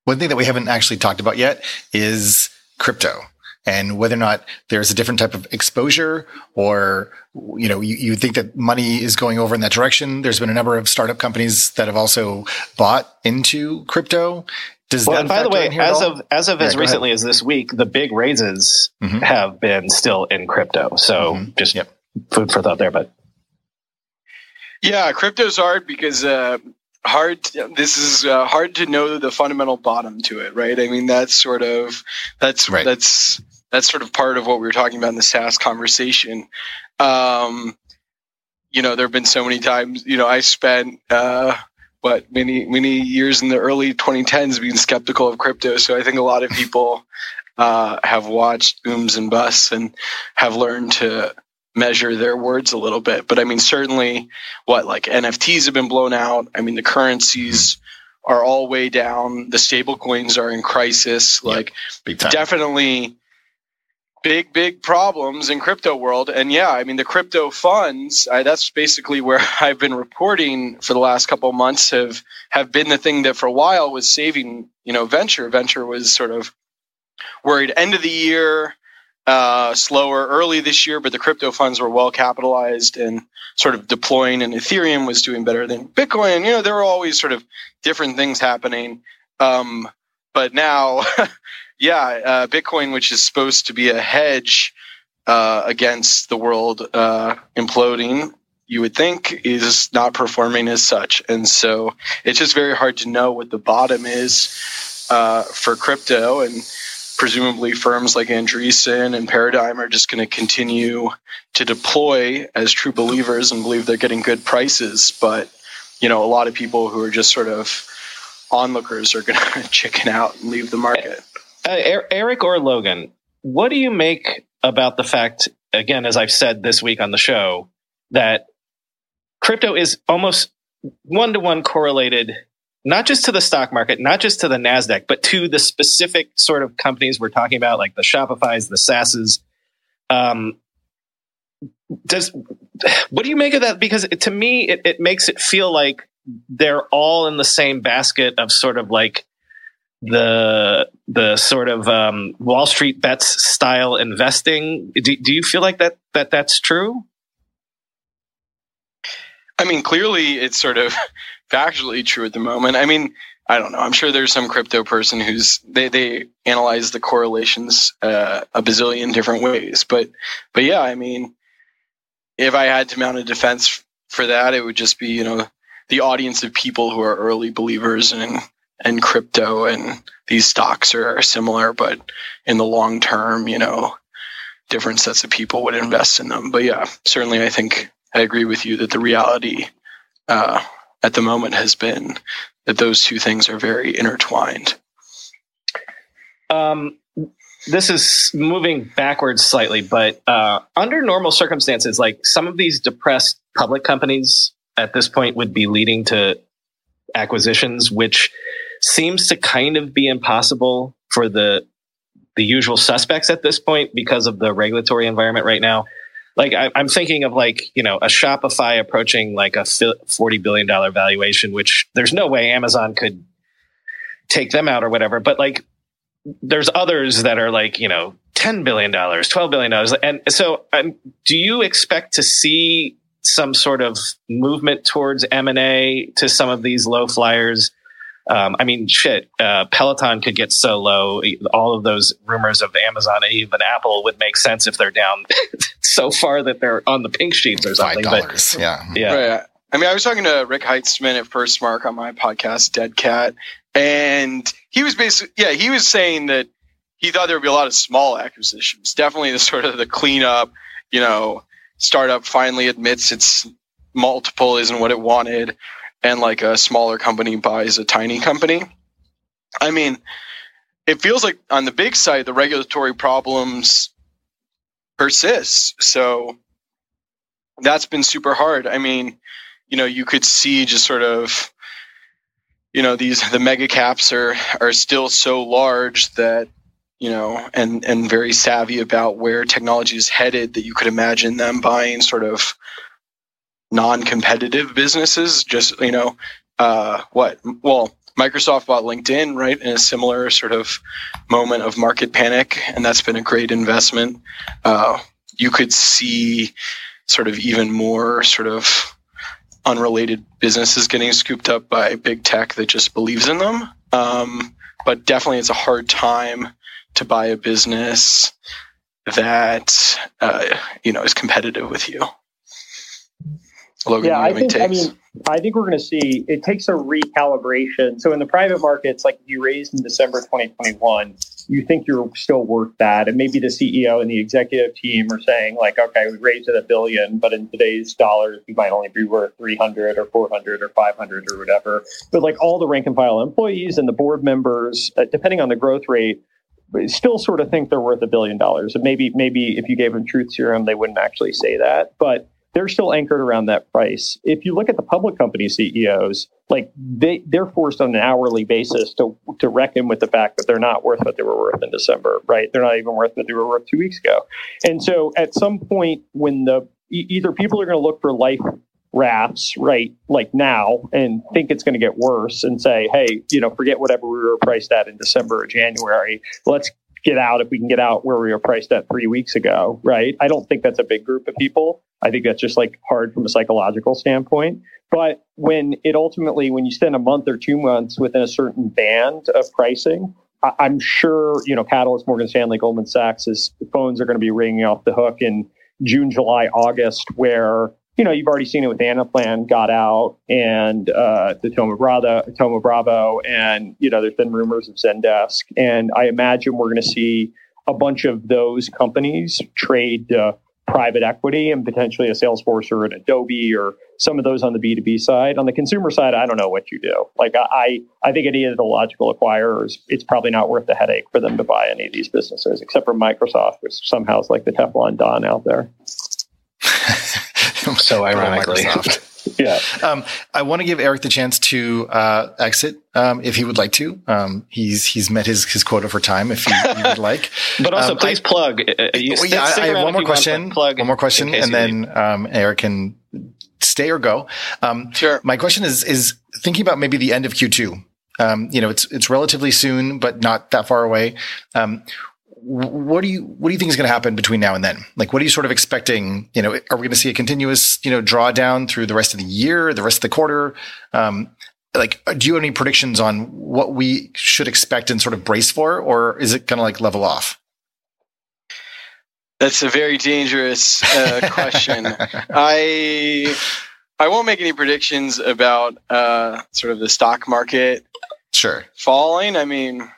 One thing that we haven't actually talked about yet is crypto and whether or not there's a different type of exposure or, you know, you, you think that money is going over in that direction. There's been a number of startup companies that have also bought into crypto. Does well, that and by the way, as of, as of yeah, as recently ahead. as this week, the big raises mm-hmm. have been still in crypto. So mm-hmm. just yep. food for thought there, but. Yeah, crypto's hard because, uh, Hard. This is uh, hard to know the fundamental bottom to it, right? I mean, that's sort of that's right. that's that's sort of part of what we were talking about in the SaaS conversation. Um, you know, there have been so many times. You know, I spent uh, what many many years in the early twenty tens being skeptical of crypto. So I think a lot of people uh, have watched booms and busts and have learned to measure their words a little bit. But I mean, certainly what like N F Ts have been blown out. I mean, the currencies are all way down. The stable coins are in crisis, like yep, big definitely big, big problems in crypto world. And yeah, I mean, the crypto funds, I, that's basically where I've been reporting for the last couple of months have, have been the thing that for a while was saving, you know, venture. Venture was sort of worried end of the year, Uh, slower early this year, but the crypto funds were well capitalized and sort of deploying, and Ethereum was doing better than Bitcoin. You know, there were always sort of different things happening. Um, but now, yeah, uh, Bitcoin, which is supposed to be a hedge uh, against the world uh, imploding, you would think is not performing as such. And so it's just very hard to know what the bottom is uh, for crypto. And presumably firms like Andreessen and Paradigm are just going to continue to deploy as true believers and believe they're getting good prices. But, you know, a lot of people who are just sort of onlookers are going to chicken out and leave the market. Uh, Eric or Logan, what do you make about the fact, again, as I've said this week on the show, that crypto is almost one-to-one correlated not just to the stock market, not just to the NASDAQ, but to the specific sort of companies we're talking about, like the Shopify's, the SaaS's. Um, does what do you make of that? Because it, to me, it, it makes it feel like they're all in the same basket of sort of like the the sort of um, Wall Street bets style investing. Do, do you feel like that that that's true? I mean, clearly, it's sort of factually true at the moment. I mean, I don't know. I'm sure there's some crypto person who's they they analyze the correlations uh, a bazillion different ways. But but yeah, I mean, if I had to mount a defense for that, it would just be, you know, the audience of people who are early believers in and crypto, and these stocks are, are similar, but in the long term, you know, different sets of people would invest in them. But yeah, certainly, I think I agree with you that the reality uh, at the moment has been that those two things are very intertwined. Um, This is moving backwards slightly, but uh, under normal circumstances, like some of these depressed public companies at this point would be leading to acquisitions, which seems to kind of be impossible for the the usual suspects at this point because of the regulatory environment right now. Like I, I'm thinking of like, you know, a Shopify approaching like a forty billion dollars valuation, which there's no way Amazon could take them out or whatever. But like there's others that are like, you know, ten billion dollars, twelve billion dollars. And so um, do you expect to see some sort of movement towards M and A to some of these low flyers? Um, I mean, shit, uh, Peloton could get so low. All of those rumors of Amazon, even Apple, would make sense if they're down so far that they're on the pink sheets or something. five dollars, but, yeah. yeah. Right. I mean, I was talking to Rick Heitzman at First Mark on my podcast, Dead Cat, and he was basically, yeah, he was saying that he thought there would be a lot of small acquisitions. Definitely the sort of the cleanup, you know, startup finally admits its multiple isn't what it wanted, and like a smaller company buys a tiny company. I mean, it feels like on the big side, the regulatory problems persist. So that's been super hard. I mean, you know, you could see just sort of, you know, these, the mega caps are, are still so large that, you know, and, and very savvy about where technology is headed that you could imagine them buying sort of non-competitive businesses, just, you know, uh, what? Well, Microsoft bought LinkedIn, right, in a similar sort of moment of market panic, and that's been a great investment. Uh, you could see sort of even more sort of unrelated businesses getting scooped up by big tech that just believes in them. Um, but definitely it's a hard time to buy a business that, uh, you know, is competitive with you. Logan, yeah, I think, I mean, I think we're going to see, it takes a recalibration. So in the private markets, like if you raised in December twenty twenty-one, you think you're still worth that. And maybe the C E O and the executive team are saying like, okay, we raised it a billion, but in today's dollars, we might only be worth three hundred or four hundred or five hundred or whatever. But like all the rank and file employees and the board members, uh, depending on the growth rate, still sort of think they're worth a billion dollars. And maybe, maybe if you gave them truth serum, they wouldn't actually say that. But they're still anchored around that price. If you look at the public company C E Os, like they, they're forced on an hourly basis to to reckon with the fact that they're not worth what they were worth in December, right? They're not even worth what they were worth two weeks ago. And so at some point when the either people are going to look for life wraps, right, like now and think it's going to get worse and say, hey, you know, forget whatever we were priced at in December or January. Let's get out if we can get out where we were priced at three weeks ago, right? I don't think that's a big group of people. I think that's just like hard from a psychological standpoint. But when it ultimately, when you spend a month or two months within a certain band of pricing, I- I'm sure, you know, Catalyst, Morgan Stanley, Goldman Sachs, phones are going to be ringing off the hook in June, July, August, where, you know, you've already seen it with Anaplan got out and uh, the Thoma Bravo, Thoma Bravo, and, you know, there's been rumors of Zendesk. And I imagine we're going to see a bunch of those companies trade uh, private equity and potentially a Salesforce or an Adobe or some of those on the B two B side. On the consumer side, I don't know what you do. Like, I, I think any of the logical acquirers, it's probably not worth the headache for them to buy any of these businesses, except for Microsoft, which somehow is like the Teflon Don out there. So ironically, yeah. Um, I want to give Eric the chance to uh, exit um, if he would like to. Um, he's he's met his, his quota for time if he, he would like. But also, um, please I, plug. Uh, you well, yeah, I have one more question. Plug one more question, and then um, Eric can stay or go. Um, sure. My question is is thinking about maybe the end of Q two. Um, you know, it's it's relatively soon, but not that far away. Um, What do you what do you think is going to happen between now and then? Like, what are you sort of expecting? You know, are we going to see a continuous, you know, drawdown through the rest of the year, the rest of the quarter? Um, like, do you have any predictions on what we should expect and sort of brace for, or is it going to like level off? That's a very dangerous uh, question. I I won't make any predictions about uh, sort of the stock market. Sure. Falling. I mean,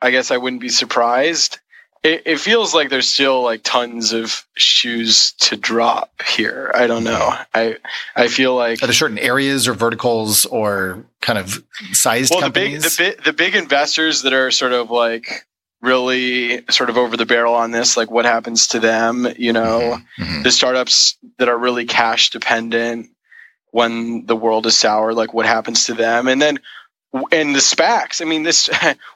I guess I wouldn't be surprised. It, it feels like there's still like tons of shoes to drop here. I don't know. I I feel like are there certain areas or verticals or kind of sized well, companies? Well, the big the big the big investors that are sort of like really sort of over the barrel on this, like what happens to them, you know, mm-hmm. the startups that are really cash dependent when the world is sour, like what happens to them. And then, and the SPACs, I mean, this,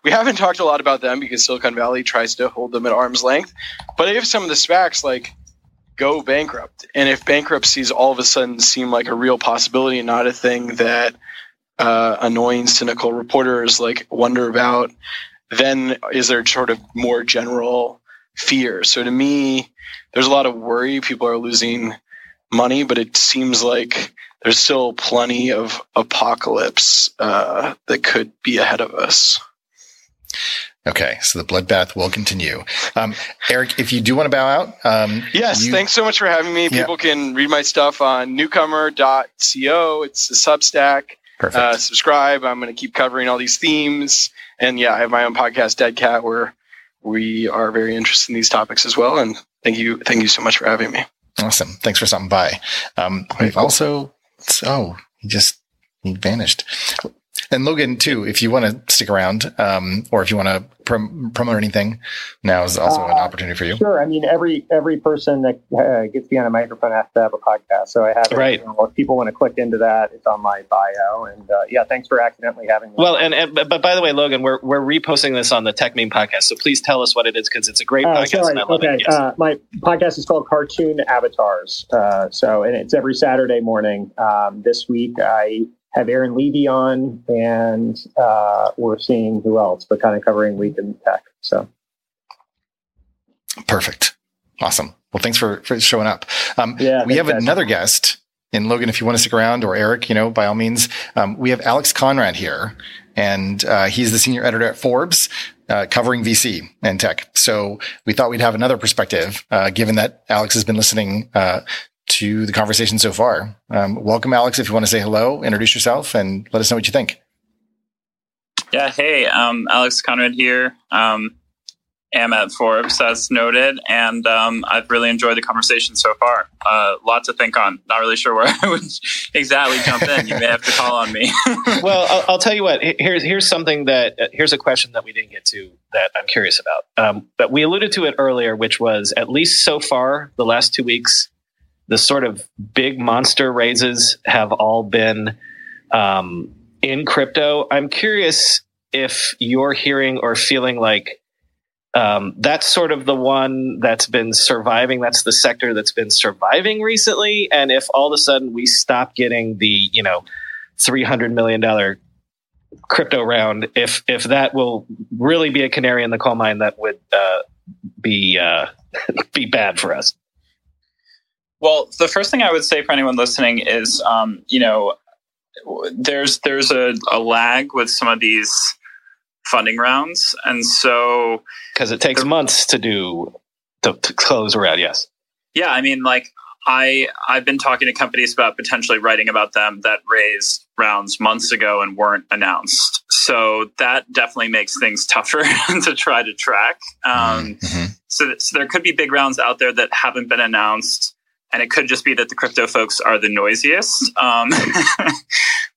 we haven't talked a lot about them because Silicon Valley tries to hold them at arm's length, but if some of the SPACs like go bankrupt, and if bankruptcies all of a sudden seem like a real possibility and not a thing that uh, annoying, cynical reporters like wonder about, then is there sort of more general fear? So to me, there's a lot of worry. People are losing money, but it seems like there's still plenty of apocalypse uh, that could be ahead of us. Okay, so the bloodbath will continue. Um, Eric, if you do want to bow out. Um, yes, you, thanks so much for having me. People yeah. can read my stuff on newcomer dot co. It's a Substack. Perfect. Uh, subscribe. I'm going to keep covering all these themes. And yeah, I have my own podcast, Dead Cat, where we are very interested in these topics as well. And thank you, thank you so much for having me. Awesome. Thanks for stopping by. Um, we've also, oh, he just he vanished. And Logan, too, if you want to stick around, um, or if you want to prom- promote anything, now is also uh, an opportunity for you. Sure. I mean, every every person that uh, gets me on a microphone has to have a podcast. So I have it. Right. You know, if people want to click into that, it's on my bio. And uh, yeah, thanks for accidentally having me. Well, and, and but by the way, Logan, we're we're reposting this on the Tech Meme podcast. So please tell us what it is, because it's a great uh, podcast. Sorry. And I love okay. it. Yes. Uh, my podcast is called Cartoon Avatars. Uh, so and it's every Saturday morning. Um, this week, I... have Aaron Levy on, and uh, we're seeing who else, but kind of covering week in tech. So perfect, awesome. Well, thanks for, for showing up. Um, yeah, we have another guest, and Logan, if you want to stick around, or Eric, you know, by all means, um, we have Alex Conrad here, and uh, he's the senior editor at Forbes, uh, covering V C and tech. So we thought we'd have another perspective, uh, given that Alex has been listening Uh, to the conversation so far. Um, welcome, Alex, if you want to say hello, introduce yourself, and let us know what you think. Yeah, hey, um, Alex Conrad here. Um, am at Forbes, as noted, and um, I've really enjoyed the conversation so far. Uh, lot to think on. Not really sure where I would exactly jump in. You may have to call on me. Well, I'll, I'll tell you what. Here's here's something that uh, here's a question that we didn't get to that I'm curious about. Um, but we alluded to it earlier, which was, at least so far, the last two weeks, the sort of big monster raises have all been um, in crypto. I'm curious if you're hearing or feeling like um, that's sort of the one that's been surviving. That's the sector that's been surviving recently. And if all of a sudden we stop getting the, you know, three hundred million dollars crypto round, if if that will really be a canary in the coal mine, that would uh, be uh, be bad for us. Well, the first thing I would say for anyone listening is, um, you know, there's there's a, a lag with some of these funding rounds, and so because it takes months to do to, to close a round. Yes. Yeah, I mean, like I I've been talking to companies about potentially writing about them that raised rounds months ago and weren't announced. So that definitely makes things tougher to try to track. Um, mm-hmm. So th- so there could be big rounds out there that haven't been announced. And it could just be that the crypto folks are the noisiest. Um,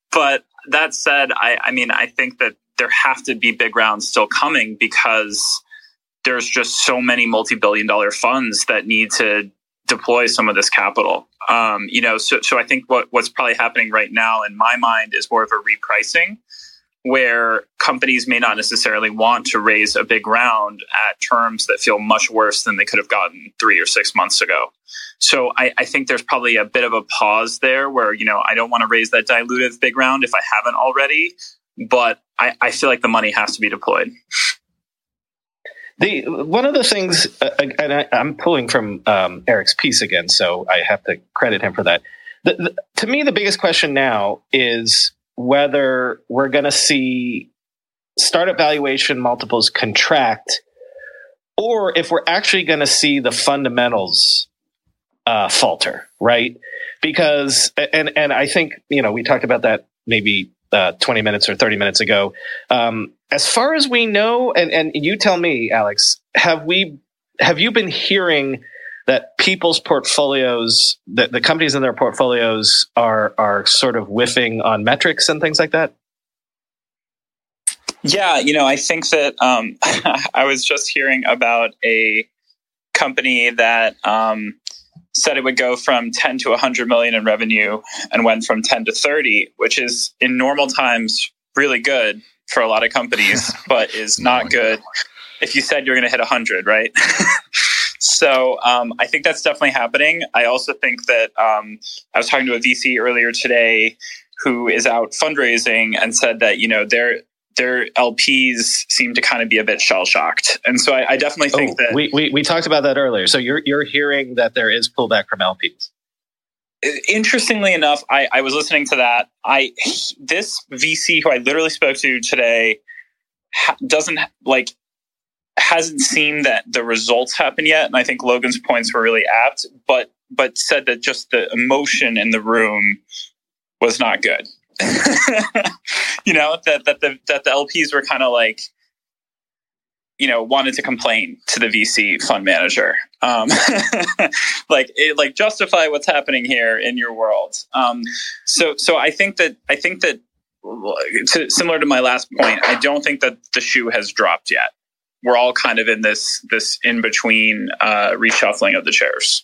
but that said, I, I mean, I think that there have to be big rounds still coming, because there's just so many multi-billion dollar funds that need to deploy some of this capital. Um, you know, so, so I think what, what's probably happening right now in my mind is more of a repricing, where companies may not necessarily want to raise a big round at terms that feel much worse than they could have gotten three or six months ago. So I, I think there's probably a bit of a pause there where, you know, I don't want to raise that dilutive big round if I haven't already, but I, I feel like the money has to be deployed. The one of the things, uh, and I, I'm pulling from um, Eric's piece again, so I have to credit him for that. The, the, to me, the biggest question now is whether we're going to see startup valuation multiples contract, or if we're actually going to see the fundamentals uh, falter, right? Because, and and I think, you know, we talked about that maybe uh, twenty minutes or thirty minutes ago. Um, as far as we know, and, and you tell me, Alex, have we have you been hearing that people's portfolios, that the companies in their portfolios are are sort of whiffing on metrics and things like that? Yeah, you know, I think that um, I was just hearing about a company that um, said it would go from ten to one hundred million in revenue and went from ten to thirty, which is in normal times really good for a lot of companies, but is not good if you said you're going to hit one hundred, right? So um, I think that's definitely happening. I also think that um, I was talking to a V C earlier today who is out fundraising and said that, you know, their their L Ps seem to kind of be a bit shell-shocked. And so I, I definitely think oh, that... We, we we talked about that earlier. So you're you're hearing that there is pullback from L Ps. Interestingly enough, I, I was listening to that. I This V C who I literally spoke to today ha- doesn't, like... hasn't seen that the results happen yet, and I think Logan's points were really apt, but but said that just the emotion in the room was not good. You know, that that the that the L Ps were kind of like, you know, wanted to complain to the V C fund manager, um, like it, like justify what's happening here in your world. Um, so so I think that I think that to, similar to my last point, I don't think that the shoe has dropped yet. We're all kind of in this this in-between uh, reshuffling of the chairs.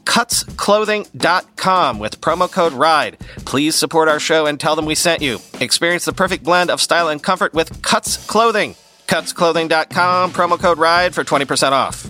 cuts clothing dot com with promo code RIDE. Please support our show and tell them we sent you. Experience the perfect blend of style and comfort with Cuts Clothing. cuts clothing dot com, promo code RIDE for twenty percent off.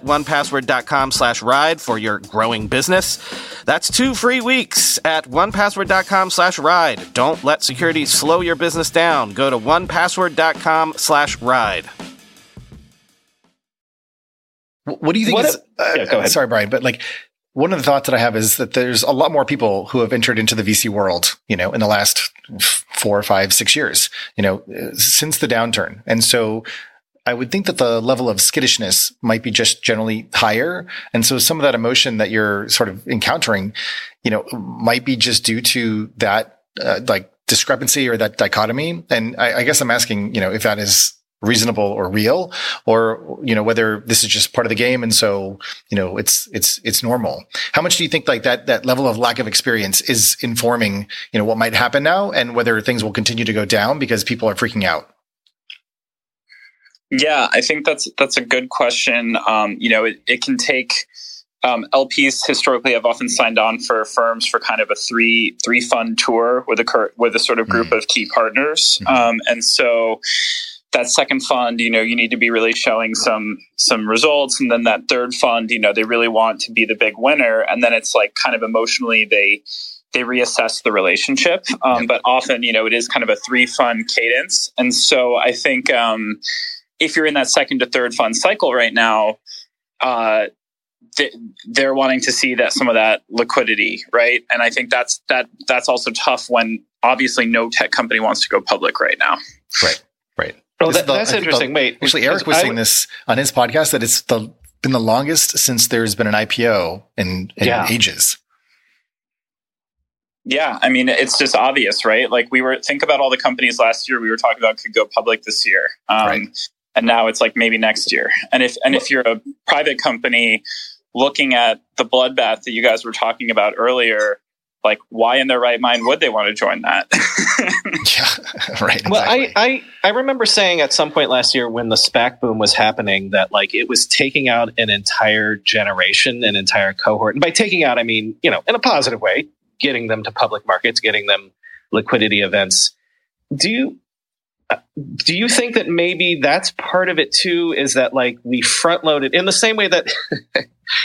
one password dot com slash ride for your growing business. That's two free weeks at one password dot com slash ride. Don't let security slow your business down. Go to one password dot com slash ride. What do you think? What is, a, uh, yeah, go ahead. Sorry, Brian, but like one of the thoughts that I have is that there's a lot more people who have entered into the V C world, you know, in the last four, five, six years, you know, since the downturn. And so I would think that the level of skittishness might be just generally higher. And so some of that emotion that you're sort of encountering, you know, might be just due to that uh, like discrepancy or that dichotomy. And I, I guess I'm asking, you know, if that is reasonable or real, or, you know, whether this is just part of the game. And so, you know, it's, it's, it's normal. How much do you think like that, that level of lack of experience is informing, you know, what might happen now and whether things will continue to go down because people are freaking out? Yeah, I think that's that's a good question. Um, you know, it, it can take um, L Ps historically have often signed on for firms for kind of a three three fund tour with a with a sort of group mm-hmm. of key partners, mm-hmm. um, and so that second fund, you know, you need to be really showing some some results, and then that third fund, you know, they really want to be the big winner, and then it's like kind of emotionally they they reassess the relationship. Um, but often, you know, it is kind of a three fund cadence. And so I think um, if you're in that second to third fund cycle right now, uh, th- they're wanting to see that some of that liquidity, right? And I think that's that that's also tough when obviously no tech company wants to go public right now. Right, right. Well, that, the, that's interesting. The, Wait, actually, Eric was I, saying this on his podcast that it's the been the longest since there's been an I P O in, in yeah. ages. Yeah, I mean, it's just obvious, right? Like we were, think about all the companies last year we were talking about could go public this year. Um, right. And now it's like maybe next year. And if and if you're a private company looking at the bloodbath that you guys were talking about earlier, like why in their right mind would they want to join that? Yeah, right. Well, exactly. I, I, I remember saying at some point last year when the SPAC boom was happening that like it was taking out an entire generation, an entire cohort. And by taking out, I mean, you know, in a positive way, getting them to public markets, getting them liquidity events. Do you do you think that maybe that's part of it too? Is that like we front loaded in the same way that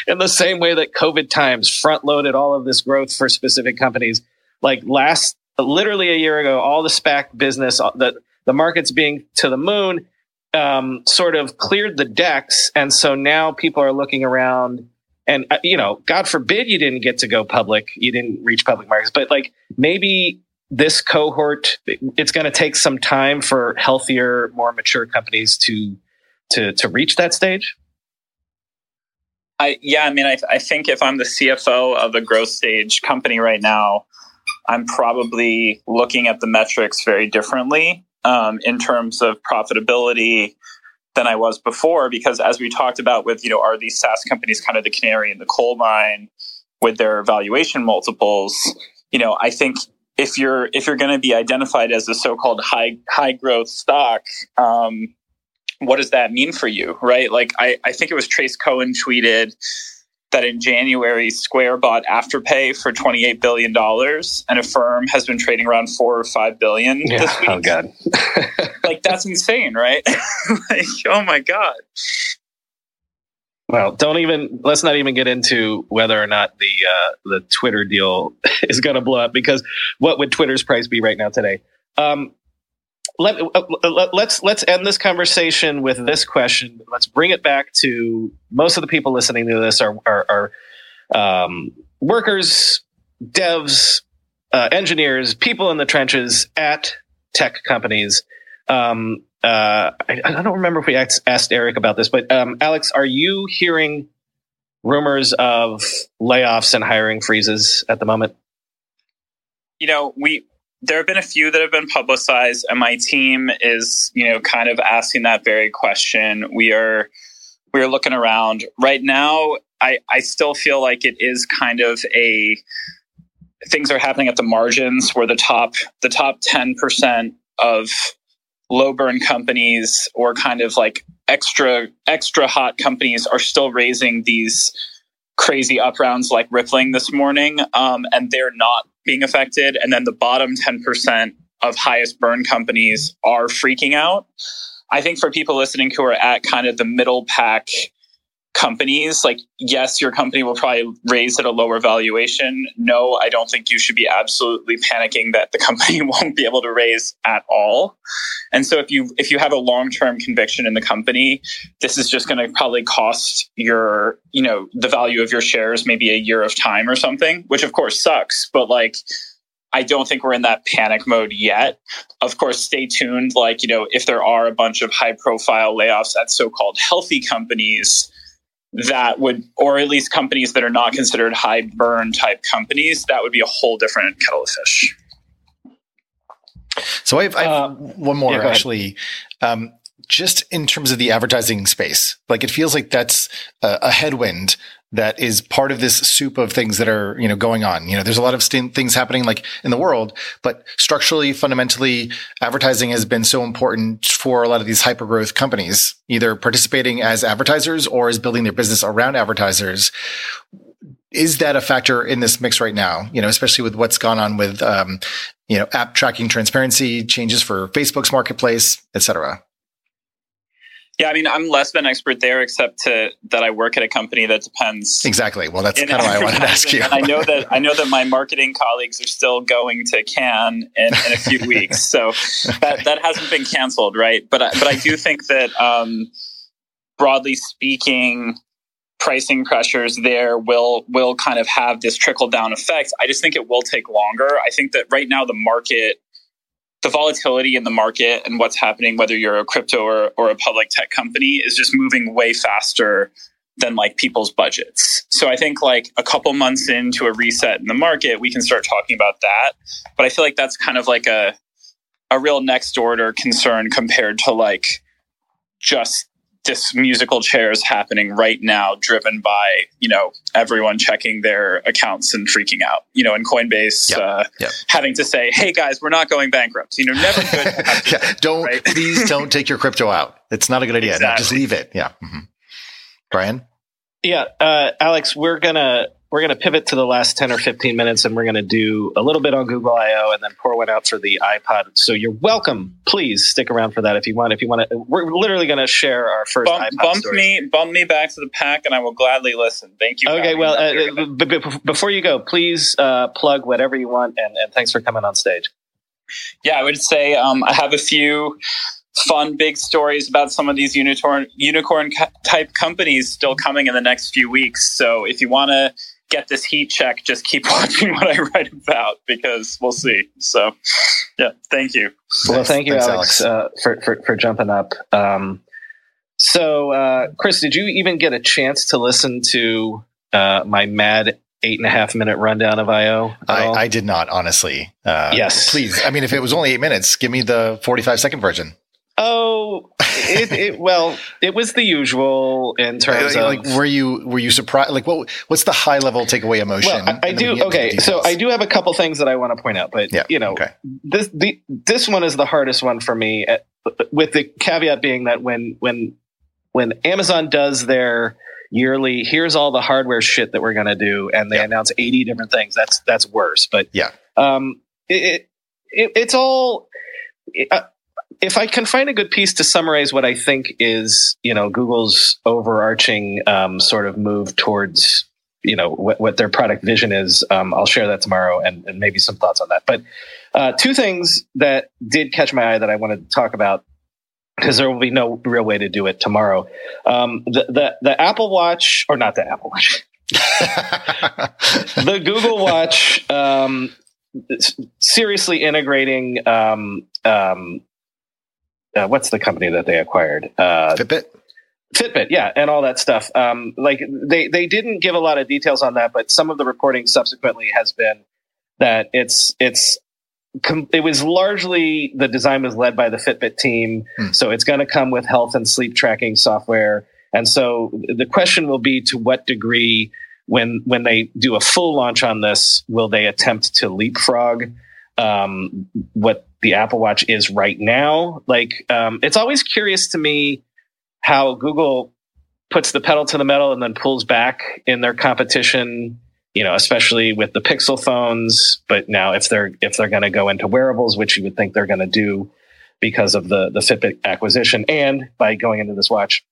in the same way that COVID times front loaded all of this growth for specific companies? Like last, literally a year ago, all the SPAC business, the the markets being to the moon, um, sort of cleared the decks, and so now people are looking around. And, you know, God forbid you didn't get to go public. You didn't reach public markets. But, like, maybe this cohort, it's going to take some time for healthier, more mature companies to to to reach that stage? I Yeah, I mean, I, I think if I'm the C F O of a growth stage company right now, I'm probably looking at the metrics very differently um, in terms of profitability than I was before, because as we talked about with, you know, are these SaaS companies kind of the canary in the coal mine with their valuation multiples? You know, I think if you're if you're going to be identified as a so-called high high growth stock, um, what does that mean for you, right? Like, I, I think it was Trace Cohen tweeted that in January, Square bought Afterpay for twenty-eight billion dollars, and Affirm has been trading around four or five billion dollars yeah. this week. Oh, God. Like, that's insane, right? Like, oh, my God. Well, don't even, let's not even get into whether or not the uh, the Twitter deal is going to blow up, because what would Twitter's price be right now today? Um, let, uh, let's, let's end this conversation with this question. Let's bring it back to most of the people listening to this are, are, are um, workers, devs, uh, engineers, people in the trenches at tech companies. Um, uh, I, I don't remember if we asked Eric about this, but um, Alex, are you hearing rumors of layoffs and hiring freezes at the moment? You know, we... There have been a few that have been publicized, and my team is, you know, kind of asking that very question. We are, we are looking around right now. I, I still feel like it is kind of a things are happening at the margins where the top the top ten percent of low burn companies or kind of like extra extra hot companies are still raising these crazy up rounds like Rippling this morning, um, and they're not being affected. And then the bottom ten percent of highest burn companies are freaking out. I think for people listening who are at kind of the middle pack companies, like, yes, your company will probably raise at a lower valuation. No, I don't think you should be absolutely panicking that the company won't be able to raise at all. And so if you, if you have a long-term conviction in the company, this is just going to probably cost your, you know, the value of your shares, maybe a year of time or something, which of course sucks. But like, I don't think we're in that panic mode yet. Of course, stay tuned. Like, you know, if there are a bunch of high profile layoffs at so-called healthy companies, that would, or at least companies that are not considered high burn type companies, that would be a whole different kettle of fish. So I have, I have um, one more, yeah, actually, um, just in terms of the advertising space. Like, it feels like that's a, a headwind that is part of this soup of things that are, you know, going on. You know, there's a lot of st- things happening like in the world, but structurally, fundamentally, advertising has been so important for a lot of these hypergrowth companies, either participating as advertisers or as building their business around advertisers. Is that a factor in this mix right now? You know, especially with what's gone on with, um, you know, app tracking transparency, changes for Facebook's marketplace, et cetera. Yeah, I mean, I'm less of an expert there, except to, that I work at a company that depends. Exactly. Well, that's kind of why I wanted to ask you. And I know that I know that my marketing colleagues are still going to Cannes in, in a few weeks, so okay. that that hasn't been canceled, right? But I, but I do think that um, broadly speaking, pricing pressures there will will kind of have this trickle down effect. I just think it will take longer. I think that right now the market. The volatility in the market and what's happening, whether you're a crypto or, or a public tech company, is just moving way faster than like people's budgets. So I think like a couple months into a reset in the market, we can start talking about that. But I feel like that's kind of like a a real next order concern compared to like just this musical chairs happening right now, driven by, you know, everyone checking their accounts and freaking out, you know, and Coinbase yep, uh, yep. having to say, hey guys, we're not going bankrupt. You know, never good. To have to yeah, don't, right? Please don't take your crypto out. It's not a good idea. Exactly. No, just leave it. Yeah. Mm-hmm. Brian? Yeah. Uh, Alex, we're going to, we're going to pivot to the last ten or fifteen minutes and we're going to do a little bit on Google I O and then pour one out for the iPod. So you're welcome. Please stick around for that if you want. If you want to, we're literally going to share our first bump, iPod bump story. Me, bump me back to the pack and I will gladly listen. Thank you. Okay, well, uh, gonna... b- b- before you go, please uh, plug whatever you want and, and thanks for coming on stage. Yeah, I would say um, I have a few fun big stories about some of these unicorn, unicorn co- type companies still coming in the next few weeks. So if you want to get this heat check, just keep watching what I write about because we'll see. So, yeah, thank you. Well, thank you, Thanks, Alex, Alex. Uh, for, for, for jumping up. Um, so, uh, Chris, did you even get a chance to listen to uh, my mad eight and a half minute rundown of I O? I, I did not, honestly. Uh, yes. Please. I mean, if it was only eight minutes, give me the forty-five second version. Oh, it, it, well, it was the usual in terms of like, were you, were you surprised? Like, what, what's the high level takeaway emotion? Well, I, I do. Okay. So I do have a couple things that I want to point out, but yeah, you know, okay. this, the, this one is the hardest one for me at, with the caveat being that when, when, when Amazon does their yearly, here's all the hardware shit that we're going to do. And they yeah. announce eighty different things. That's, that's worse, but yeah, um, it, it, it's all, it, uh, if I can find a good piece to summarize what I think is, you know, Google's overarching um, sort of move towards, you know, what, what their product vision is, um, I'll share that tomorrow and, and maybe some thoughts on that. But uh, two things that did catch my eye that I wanted to talk about, because there will be no real way to do it tomorrow. Um, the, the the Apple Watch, or not the Apple Watch, the Google Watch, um, seriously integrating. Um, um, Uh, what's the company that they acquired? Uh, Fitbit? Fitbit, yeah, and all that stuff. Um, like they, they didn't give a lot of details on that, but some of the reporting subsequently has been that it's it's com- it was largely the design was led by the Fitbit team, hmm. so it's going to come with health and sleep tracking software, and so the question will be to what degree when when they do a full launch on this, will they attempt to leapfrog um, what the Apple Watch is right now. Like, um, it's always curious to me how Google puts the pedal to the metal and then pulls back in their competition, you know, especially with the Pixel phones. But now if they're, if they're going to go into wearables, which you would think they're going to do because of the, the Fitbit acquisition and by going into this watch,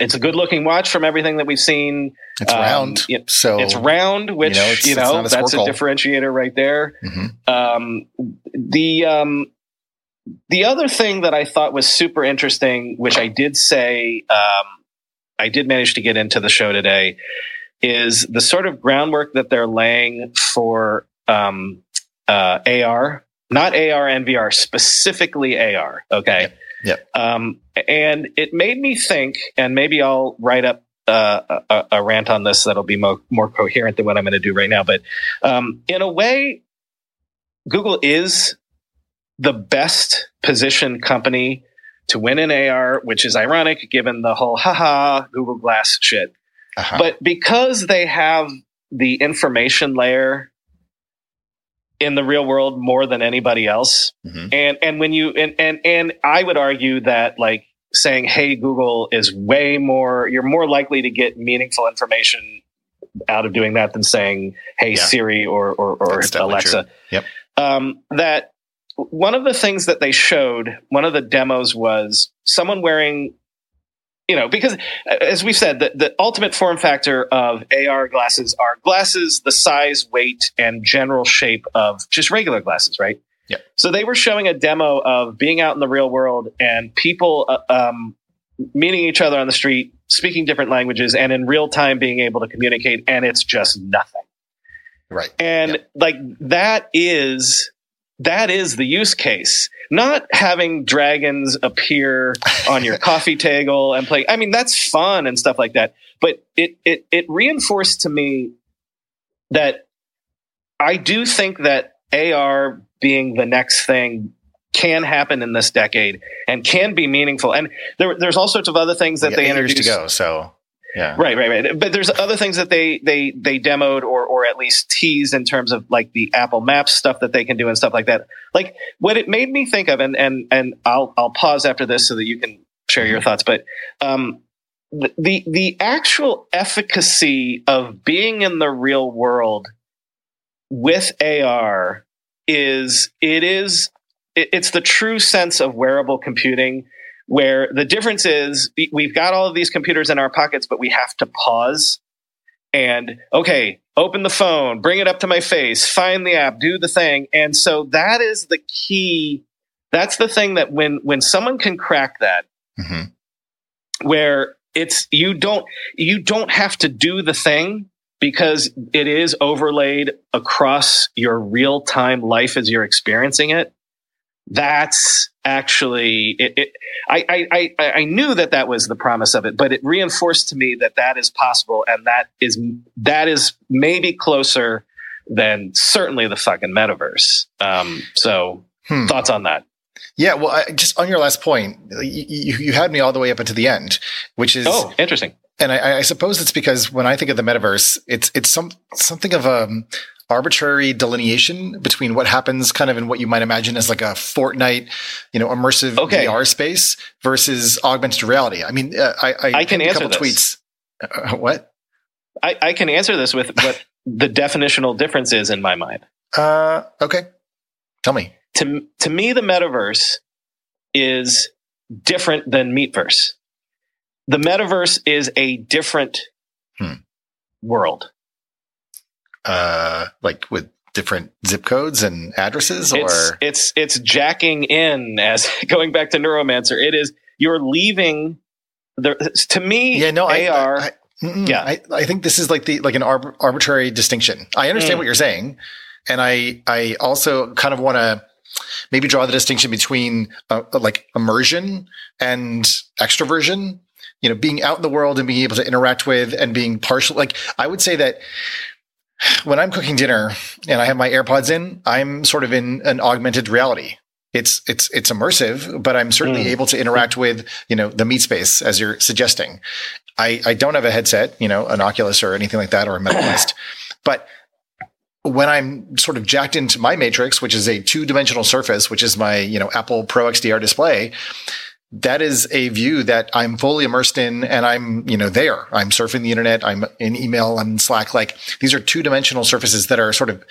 it's a good looking watch from everything that we've seen. It's um, round. It, so it's round, which, you know, it's, you know it's that's a, a differentiator right there. Mm-hmm. Um, the, um, the other thing that I thought was super interesting, which I did say, um, I did manage to get into the show today is the sort of groundwork that they're laying for, um, uh, A R, not A R and V R, specifically A R. Okay. Yep. Yeah. Um, and it made me think, and maybe I'll write up uh, a, a rant on this that'll be mo- more coherent than what I'm going to do right now. But um, in a way, Google is the best positioned company to win in A R, which is ironic given the whole haha Google Glass shit. Uh-huh. But because they have the information layer in the real world more than anybody else. Mm-hmm. And, and when you, and, and, and I would argue that like saying, hey, Google is way more, you're more likely to get meaningful information out of doing that than saying, hey, yeah. Siri or, or, or Alexa. Yep. Um, that one of the things that they showed, one of the demos was someone wearing you know, because as we've said, the, the ultimate form factor of A R glasses are glasses, the size, weight, and general shape of just regular glasses, right? Yeah. So they were showing a demo of being out in the real world and people uh, um, meeting each other on the street, speaking different languages, and in real time being able to communicate, and it's just nothing. Right. And yep. like that is that is the use case. Not having dragons appear on your coffee table and play. I mean, that's fun and stuff like that. But it it it reinforced to me that I do think that A R being the next thing can happen in this decade and can be meaningful. And there, there's all sorts of other things that yeah, they introduced to go. So yeah, right, right, right. But there's other things that they they they demoed or or at least teased in terms of like the Apple Maps stuff that they can do and stuff like that. Like what it made me think of, and and and I'll I'll pause after this so that you can share your thoughts. But um, the the, the actual efficacy of being in the real world with A R is it is. It's the true sense of wearable computing, where the difference is we've got all of these computers in our pockets, but we have to pause and, okay, open the phone, bring it up to my face, find the app, do the thing. And so that is the key. That's the thing that when, when someone can crack that, mm-hmm. where it's, you don't, you don't have to do the thing, because it is overlaid across your real time life as you're experiencing it. That's actually it, it I, I I I knew that that was the promise of it, but it reinforced to me that that is possible, and that is that is maybe closer than certainly the fucking metaverse. Um, so hmm. thoughts on that? Yeah, well, I, just on your last point, you, you had me all the way up until the end, which is oh, interesting. And I, I suppose it's because when I think of the metaverse, it's it's some something of a arbitrary delineation between what happens kind of in what you might imagine as like a Fortnite, you know, immersive okay. V R space versus augmented reality. I mean, uh, I, I, I can answer a couple this. Tweets. Uh, what? I, I can answer this with what the definitional difference is in my mind. Uh, okay. Tell me. To, to me, the metaverse is different than Meatverse. The metaverse is a different hmm. world. Uh, like with different zip codes and addresses, or it's, it's it's jacking in, as going back to Neuromancer. It is you're leaving the to me. Yeah, no, A R. I, I, yeah, I, I think this is like the like an arb- arbitrary distinction. I understand mm. what you're saying, and I I also kind of want to maybe draw the distinction between uh, like immersion and extroversion. You know, being out in the world and being able to interact with and being partial. Like I would say that. When I'm cooking dinner and I have my AirPods in, I'm sort of in an augmented reality. It's it's it's immersive, but I'm certainly mm. able to interact with, you know, the meat space as you're suggesting. I, I don't have a headset, you know, an Oculus or anything like that, or a Meta Quest. But when I'm sort of jacked into my matrix, which is a two-dimensional surface, which is my, you know, Apple Pro X D R display, that is a view that I'm fully immersed in, and I'm, you know, there. I'm surfing the internet. I'm in email. I'm in Slack. Like these are two-dimensional surfaces that are sort of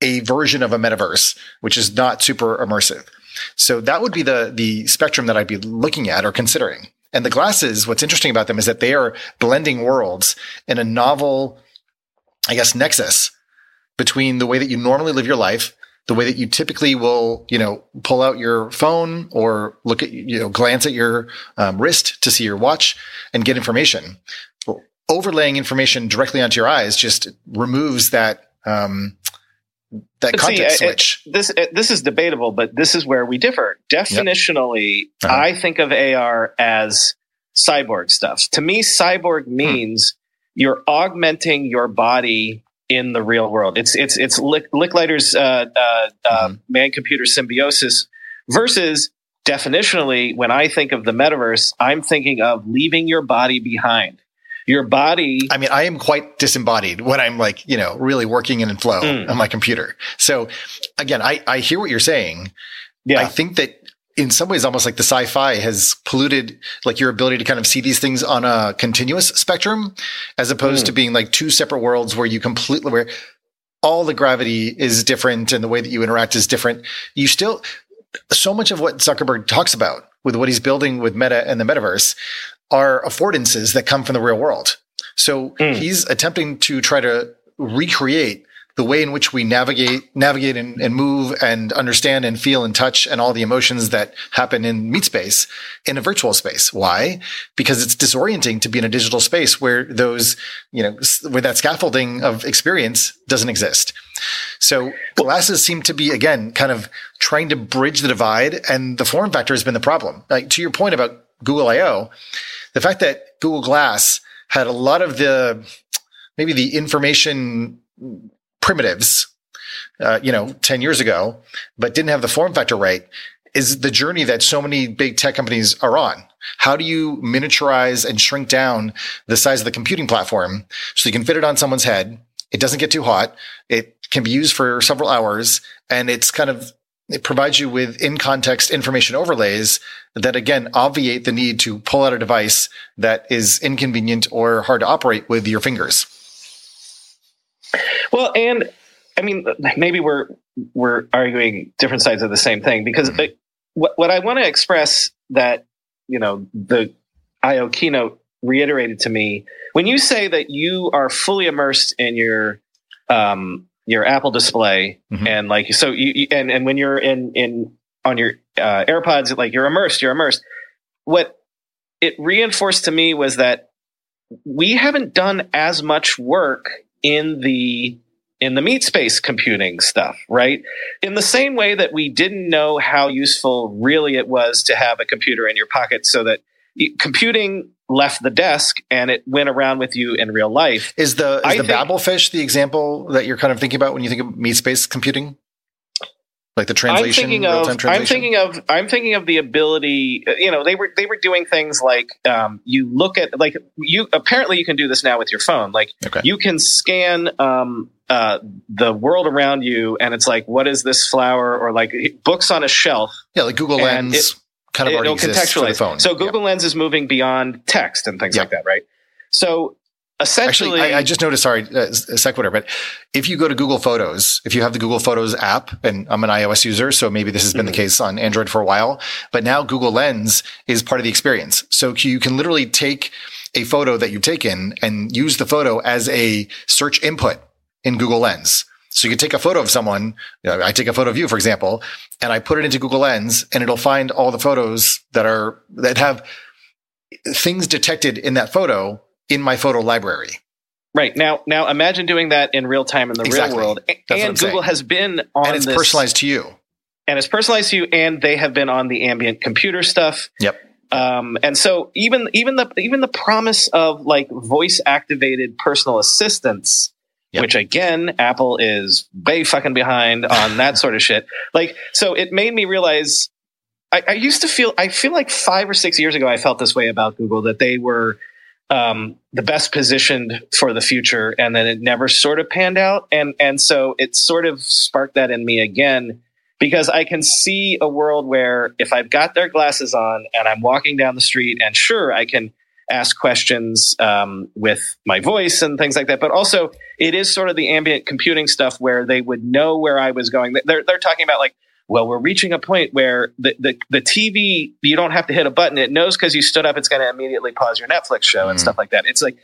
a version of a metaverse, which is not super immersive. So that would be the the spectrum that I'd be looking at or considering. And the glasses, what's interesting about them is that they are blending worlds in a novel, I guess, nexus between the way that you normally live your life, the way that you typically will, you know, pull out your phone or look at, you know, glance at your um, wrist to see your watch and get information. Cool. Overlaying information directly onto your eyes just removes that um, that but context see, switch. It, this it, this is debatable, but this is where we differ. Definitionally, yep. uh-huh. I think of A R as cyborg stuff. To me, cyborg means hmm. you're augmenting your body in the real world. It's it's it's Lick, Licklider's uh, uh, uh, mm-hmm. man-computer symbiosis versus definitionally, when I think of the metaverse, I'm thinking of leaving your body behind. Your body... I mean, I am quite disembodied when I'm like, you know, really working in and flow mm. on my computer. So again, I, I hear what you're saying. Yeah. I think that in some ways, almost like the sci-fi has polluted like your ability to kind of see these things on a continuous spectrum, as opposed mm. to being like two separate worlds where you completely, where all the gravity is different and the way that you interact is different. You still, so much of what Zuckerberg talks about with what he's building with Meta and the metaverse are affordances that come from the real world. So mm. he's attempting to try to recreate the way in which we navigate, navigate and, and move and understand and feel and touch and all the emotions that happen in meat space in a virtual space. Why? Because it's disorienting to be in a digital space where those, you know, where that scaffolding of experience doesn't exist. So glasses seem to be, again, kind of trying to bridge the divide, and the form factor has been the problem. Like, to your point about Google I O, the fact that Google Glass had a lot of the, maybe the information primitives, uh, you know, ten years ago, but didn't have the form factor right, is the journey that so many big tech companies are on. How do you miniaturize and shrink down the size of the computing platform so you can fit it on someone's head? It doesn't get too hot. It can be used for several hours, and it's kind of, it provides you with in-context information overlays that, again, obviate the need to pull out a device that is inconvenient or hard to operate with your fingers. Well, and I mean, maybe we're we're arguing different sides of the same thing, because mm-hmm. it, what, what I want to express that, you know, the I O keynote reiterated to me, when you say that you are fully immersed in your um, your Apple display, mm-hmm. and like so, you and and when you're in in on your uh, AirPods, like you're immersed, you're immersed. What it reinforced to me was that we haven't done as much work in the in the meat space computing stuff, right? In the same way that we didn't know how useful really it was to have a computer in your pocket, so that computing left the desk and it went around with you in real life. Is the is I the think, Babelfish the example that you're kind of thinking about when you think of meat space computing? Like the translation, I'm thinking of, real-time translation? I'm thinking of I'm thinking of the ability, you know, they were they were doing things like um, you look at, like, you apparently you can do this now with your phone. Like, okay. You can scan um, uh, the world around you, and it's like, what is this flower, or like books on a shelf. Yeah, like Google Lens it, kind of it, already exists for the phone. So Google yeah. Lens is moving beyond text and things yeah. like that, right? So essentially, actually, I, I just noticed, sorry, uh, sequitur, but if you go to Google Photos, if you have the Google Photos app, and I'm an iOS user, so maybe this has been mm-hmm. the case on Android for a while, but now Google Lens is part of the experience. So you can literally take a photo that you've taken and use the photo as a search input in Google Lens. So you can take a photo of someone, you know, I take a photo of you, for example, and I put it into Google Lens, and it'll find all the photos that are, that have things detected in that photo in my photo library. Right. Now, now imagine doing that in real time in the exactly. real world. That's and Google saying. has been on And it's this, personalized to you. And it's personalized to you, and they have been on the ambient computer stuff. Yep. Um, and so even even the even the promise of like voice activated personal assistants, yep. which again, Apple is way fucking behind on that sort of shit. Like, so it made me realize I, I used to feel I feel like five or six years ago I felt this way about Google, that they were Um, the best positioned for the future, and then it never sort of panned out, and and so it sort of sparked that in me again, because I can see a world where if I've got their glasses on and I'm walking down the street, and sure, I can ask questions um, with my voice and things like that, but also it is sort of the ambient computing stuff where they would know where I was going. They're they're talking about like, well, we're reaching a point where the, the, the T V, you don't have to hit a button. It knows because you stood up, it's going to immediately pause your Netflix show mm-hmm. and stuff like that. It's like,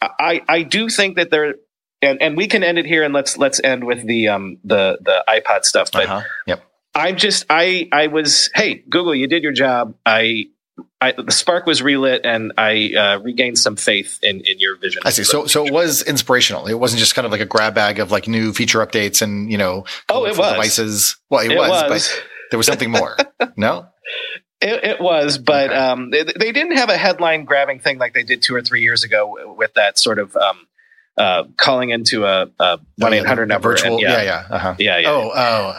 I, I do think that there, and, and we can end it here, and let's, let's end with the, um, the, the iPod stuff. But uh-huh. yep. I'm just, I, I was, hey, Google, you did your job. I, I, the spark was relit, and I uh, regained some faith in, in your vision. I see. So, so it was inspirational. It wasn't just kind of like a grab bag of like new feature updates and, you know, oh, it was. devices. Well, it, it was, was, but there was something more. No, it, it was, but okay. um, they, they didn't have a headline grabbing thing like they did two or three years ago with that sort of um, uh, calling into a one eight hundred number. Virtual, and, yeah, yeah, yeah. Uh-huh. yeah, yeah. Oh, oh,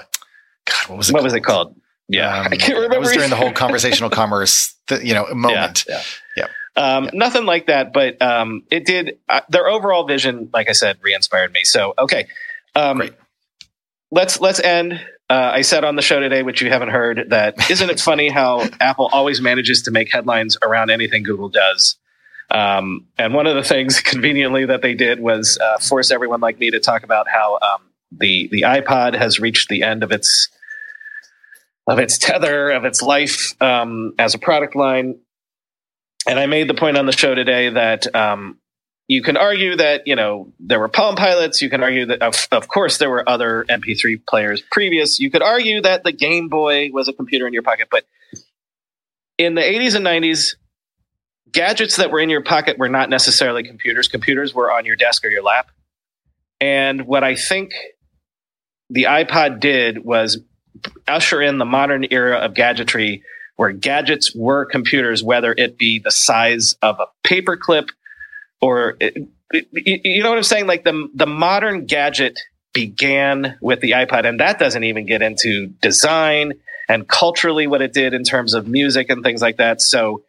God, what was it? What called? was it called? Yeah, um, I can't remember. That was during the whole conversational commerce, th- you know, moment. Yeah, yeah. yeah. Um, yeah. Nothing like that, but um, it did. Uh, their overall vision, like I said, re-inspired me. So, okay, um, Great. let's let's end. Uh, I said on the show today, which you haven't heard, that isn't it funny how Apple always manages to make headlines around anything Google does? Um, and one of the things conveniently that they did was uh, force everyone like me to talk about how um, the the iPod has reached the end of its. of its tether, of its life um, as a product line. And I made the point on the show today that um, you can argue that, you know, there were Palm Pilots. You can argue that, of, of course, there were other M P three players previous. You could argue that the Game Boy was a computer in your pocket. But in the eighties and nineties, gadgets that were in your pocket were not necessarily computers. Computers were on your desk or your lap. And what I think the iPod did was usher in the modern era of gadgetry, where gadgets were computers, whether it be the size of a paperclip or, it, it, you know what I'm saying? Like the, the modern gadget began with the iPod, and that doesn't even get into design and culturally what it did in terms of music and things like that. So,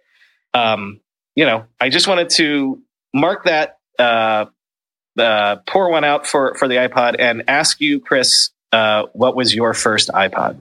um, you know, I just wanted to mark that, uh, uh, pour one out for, for the iPod and ask you, Chris, uh, what was your first iPod?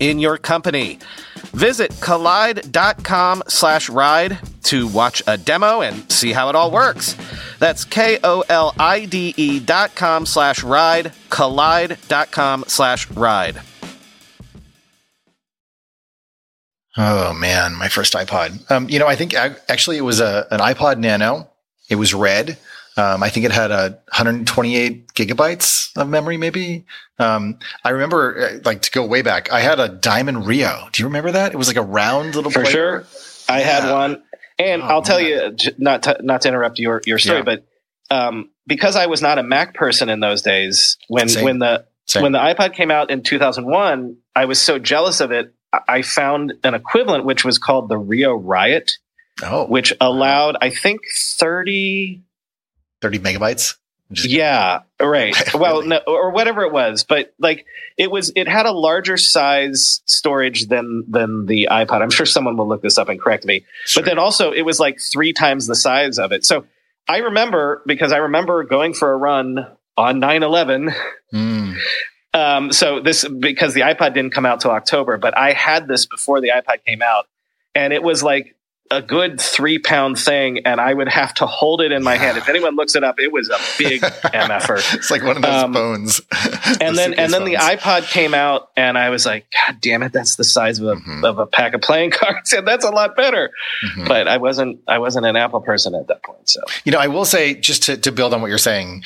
in your company. Visit collide.com slash ride to watch a demo and see how it all works. That's K-O-L-I-D-E dot com slash ride, collide.com slash ride. Oh, man, my first iPod. Um, you know, I think I, actually it was a, an iPod Nano. It was red. Um, I think it had a one hundred twenty-eight gigabytes of memory, maybe. Um, I remember, like, to go way back, I had a Diamond Rio. Do you remember that? It was like a round little. For player. Sure, I yeah. had one, and oh, I'll tell man. you, not to, not to interrupt your your story, yeah. but um, because I was not a Mac person in those days, when Same. when the Same. when the iPod came out in two thousand one, I was so jealous of it. I found an equivalent which was called the Rio Riot, oh. which allowed, I think, thirty. thirty megabytes. Just yeah. Right. Well, really? no, or whatever it was, but like it was, it had a larger size storage than, than the iPod. I'm sure someone will look this up and correct me, sure. but then also it was like three times the size of it. So I remember, because I remember going for a run on nine eleven. Mm. Um, so this, because the iPod didn't come out till October, but I had this before the iPod came out, and it was like a good three pound thing, and I would have to hold it in my yeah. hand. If anyone looks it up, it was a big M F R. It's like one of those um, bones. and then, and then bones. The iPod came out, and I was like, God damn it, that's the size of a, mm-hmm. of a pack of playing cards, and that's a lot better. Mm-hmm. But I wasn't, I wasn't an Apple person at that point. So, you know, I will say, just to, to build on what you're saying,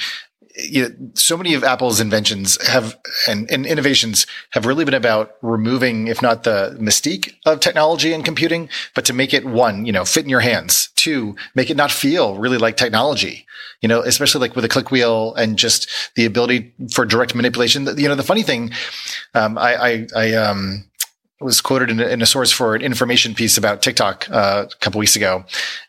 you know, so many of Apple's inventions have and, and innovations have really been about removing, if not the mystique of technology and computing, but to make it one, you know, fit in your hands. Two, make it not feel really like technology, you know, especially like with a click wheel and just the ability for direct manipulation. You know, the funny thing, um, I, I, I, um, was quoted in a, in a source for an information piece about TikTok uh, a couple weeks ago.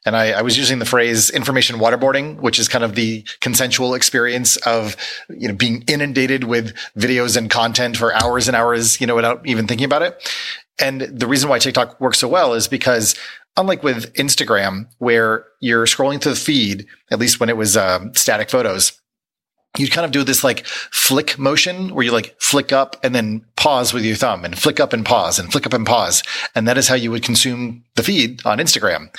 And I, I was using the phrase information waterboarding, which is kind of the consensual experience of, you know, being inundated with videos and content for hours and hours, you know, without even thinking about it. And the reason why TikTok works so well is because unlike with Instagram, where you're scrolling through the feed, at least when it was um, static photos, you'd kind of do this like flick motion where you like flick up and then pause with your thumb and flick up and pause and flick up and pause. And that is how you would consume the feed on Instagram.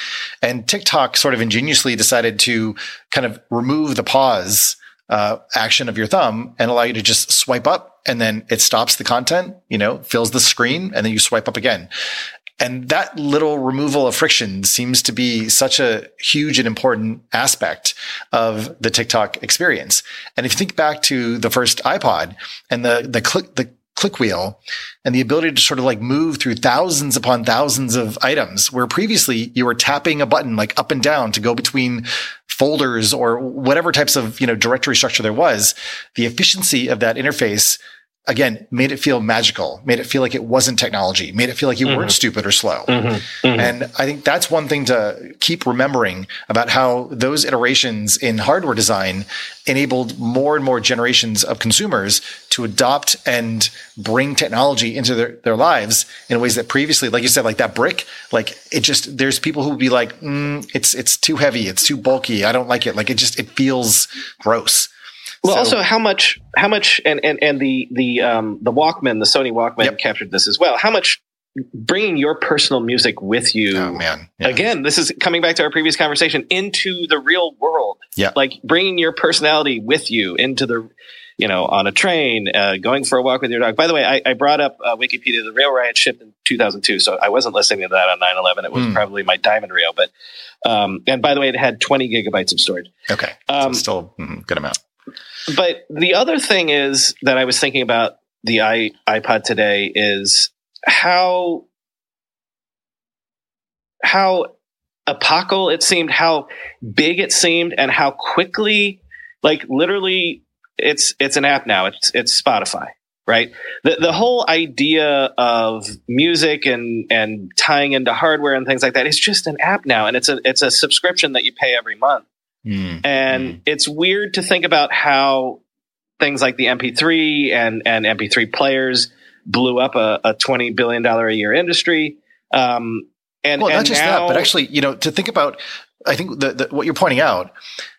And TikTok sort of ingeniously decided to kind of remove the pause uh, action of your thumb and allow you to just swipe up, and then it stops the content, you know, fills the screen, and then you swipe up again. And that little removal of friction seems to be such a huge and important aspect of the TikTok experience. And if you think back to the first iPod and the, the click, the click wheel and the ability to sort of like move through thousands upon thousands of items, where previously you were tapping a button like up and down to go between folders or whatever types of, you know, directory structure there was, the efficiency of that interface again made it feel magical, made it feel like it wasn't technology, made it feel like you mm-hmm. weren't stupid or slow. Mm-hmm. Mm-hmm. And I think that's one thing to keep remembering about how those iterations in hardware design enabled more and more generations of consumers to adopt and bring technology into their, their lives in ways that previously, like you said, like that brick, like it just, there's people who would be like, mm, it's, it's too heavy. It's too bulky. I don't like it. Like it just, it feels gross. Well, so, also how much, how much, and, and, and the, the, um, the Walkman, the Sony Walkman yep. captured this as well. How much bringing your personal music with you, oh, man. Yeah. Again, this is coming back to our previous conversation, into the real world, yep. like bringing your personality with you into the, you know, on a train, uh, going for a walk with your dog. By the way, I, I brought up uh, Wikipedia, the rail riot shipped in two thousand two. So I wasn't listening to that on nine eleven. It was mm. probably my Diamond Rail, but, um, and by the way, it had twenty gigabytes of storage. Okay. Um, so still a mm, good amount. But the other thing is that I was thinking about the I, iPod today is how how apical it seemed, how big it seemed, and how quickly, like literally, it's it's an app now. It's it's Spotify, right? The the whole idea of music and and tying into hardware and things like that is just an app now, and it's a it's a subscription that you pay every month. Mm, and mm. it's weird to think about how things like the M P three and, and M P three players blew up a, a twenty billion dollars a year industry. Um, and, well, and not just now, that, but actually, you know, to think about, I think the, the, what you're pointing out,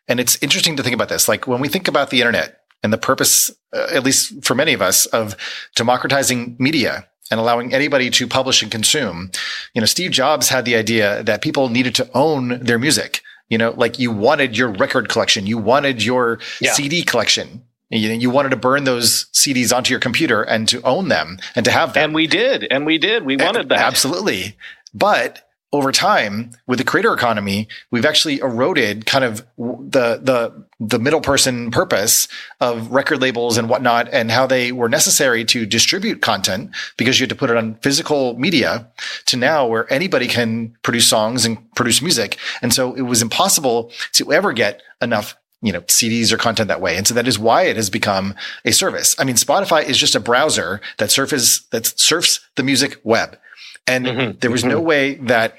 and it's interesting to think about this, like when we think about the internet and the purpose, uh, at least for many of us, of democratizing media and allowing anybody to publish and consume, you know, Steve Jobs had the idea that people needed to own their music. You know, like you wanted your record collection, you wanted your yeah. C D collection, you, you wanted to burn those C Ds onto your computer and to own them and to have them. And we did. And we did. We wanted and, that. Absolutely. But over time, with the creator economy, we've actually eroded kind of the the the middle person purpose of record labels and whatnot, and how they were necessary to distribute content because you had to put it on physical media, to now where anybody can produce songs and produce music. And so it was impossible to ever get enough, you know, C Ds or content that way. And so that is why it has become a service. I mean, Spotify is just a browser that surfaces, that surfs the music web. And mm-hmm. there was mm-hmm. no way that,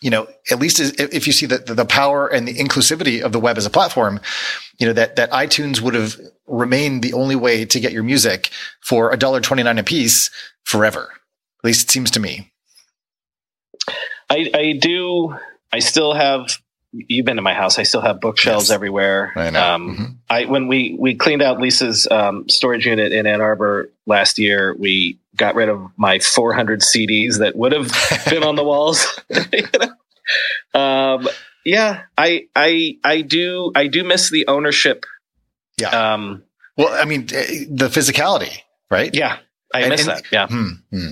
you know, at least if you see the, the power and the inclusivity of the web as a platform, you know, that, that iTunes would have remained the only way to get your music for one dollar and twenty-nine cents a piece forever. At least it seems to me. I, I do. I still have, you've been to my house. I still have bookshelves yes. everywhere. I know. Um, mm-hmm. I, when we, we cleaned out Lisa's um, storage unit in Ann Arbor last year, we got rid of my four hundred C Ds that would have been on the walls. You know? um, yeah, I, I, I do, I do miss the ownership. Yeah. Um, well, I mean, the physicality, right? Yeah. I and, miss and, that. Yeah. Hmm, hmm.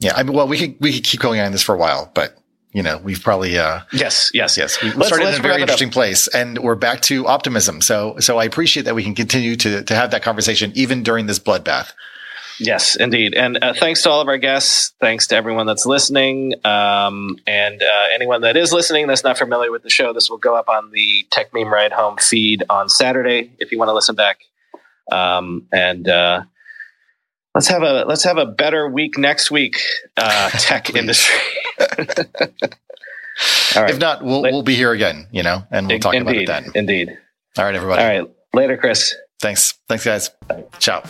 Yeah. I mean, well, we could, we could keep going on this for a while, but you know, we've probably uh, yes, yes, yes. We let's, started let's in a very interesting place, and we're back to optimism. So, so I appreciate that we can continue to to have that conversation even during this bloodbath. Yes, indeed. And uh, thanks to all of our guests. Thanks to everyone that's listening. Um, and uh, anyone that is listening that's not familiar with the show, this will go up on the Tech Meme Ride Home feed on Saturday if you want to listen back. Um, and uh, let's have a let's have a better week next week, uh, tech industry. All right. If not, we'll we'll be here again, you know, and we'll talk indeed, about it then. Indeed. All right, everybody. All right. Later, Chris. Thanks. Thanks, guys. Bye. Ciao.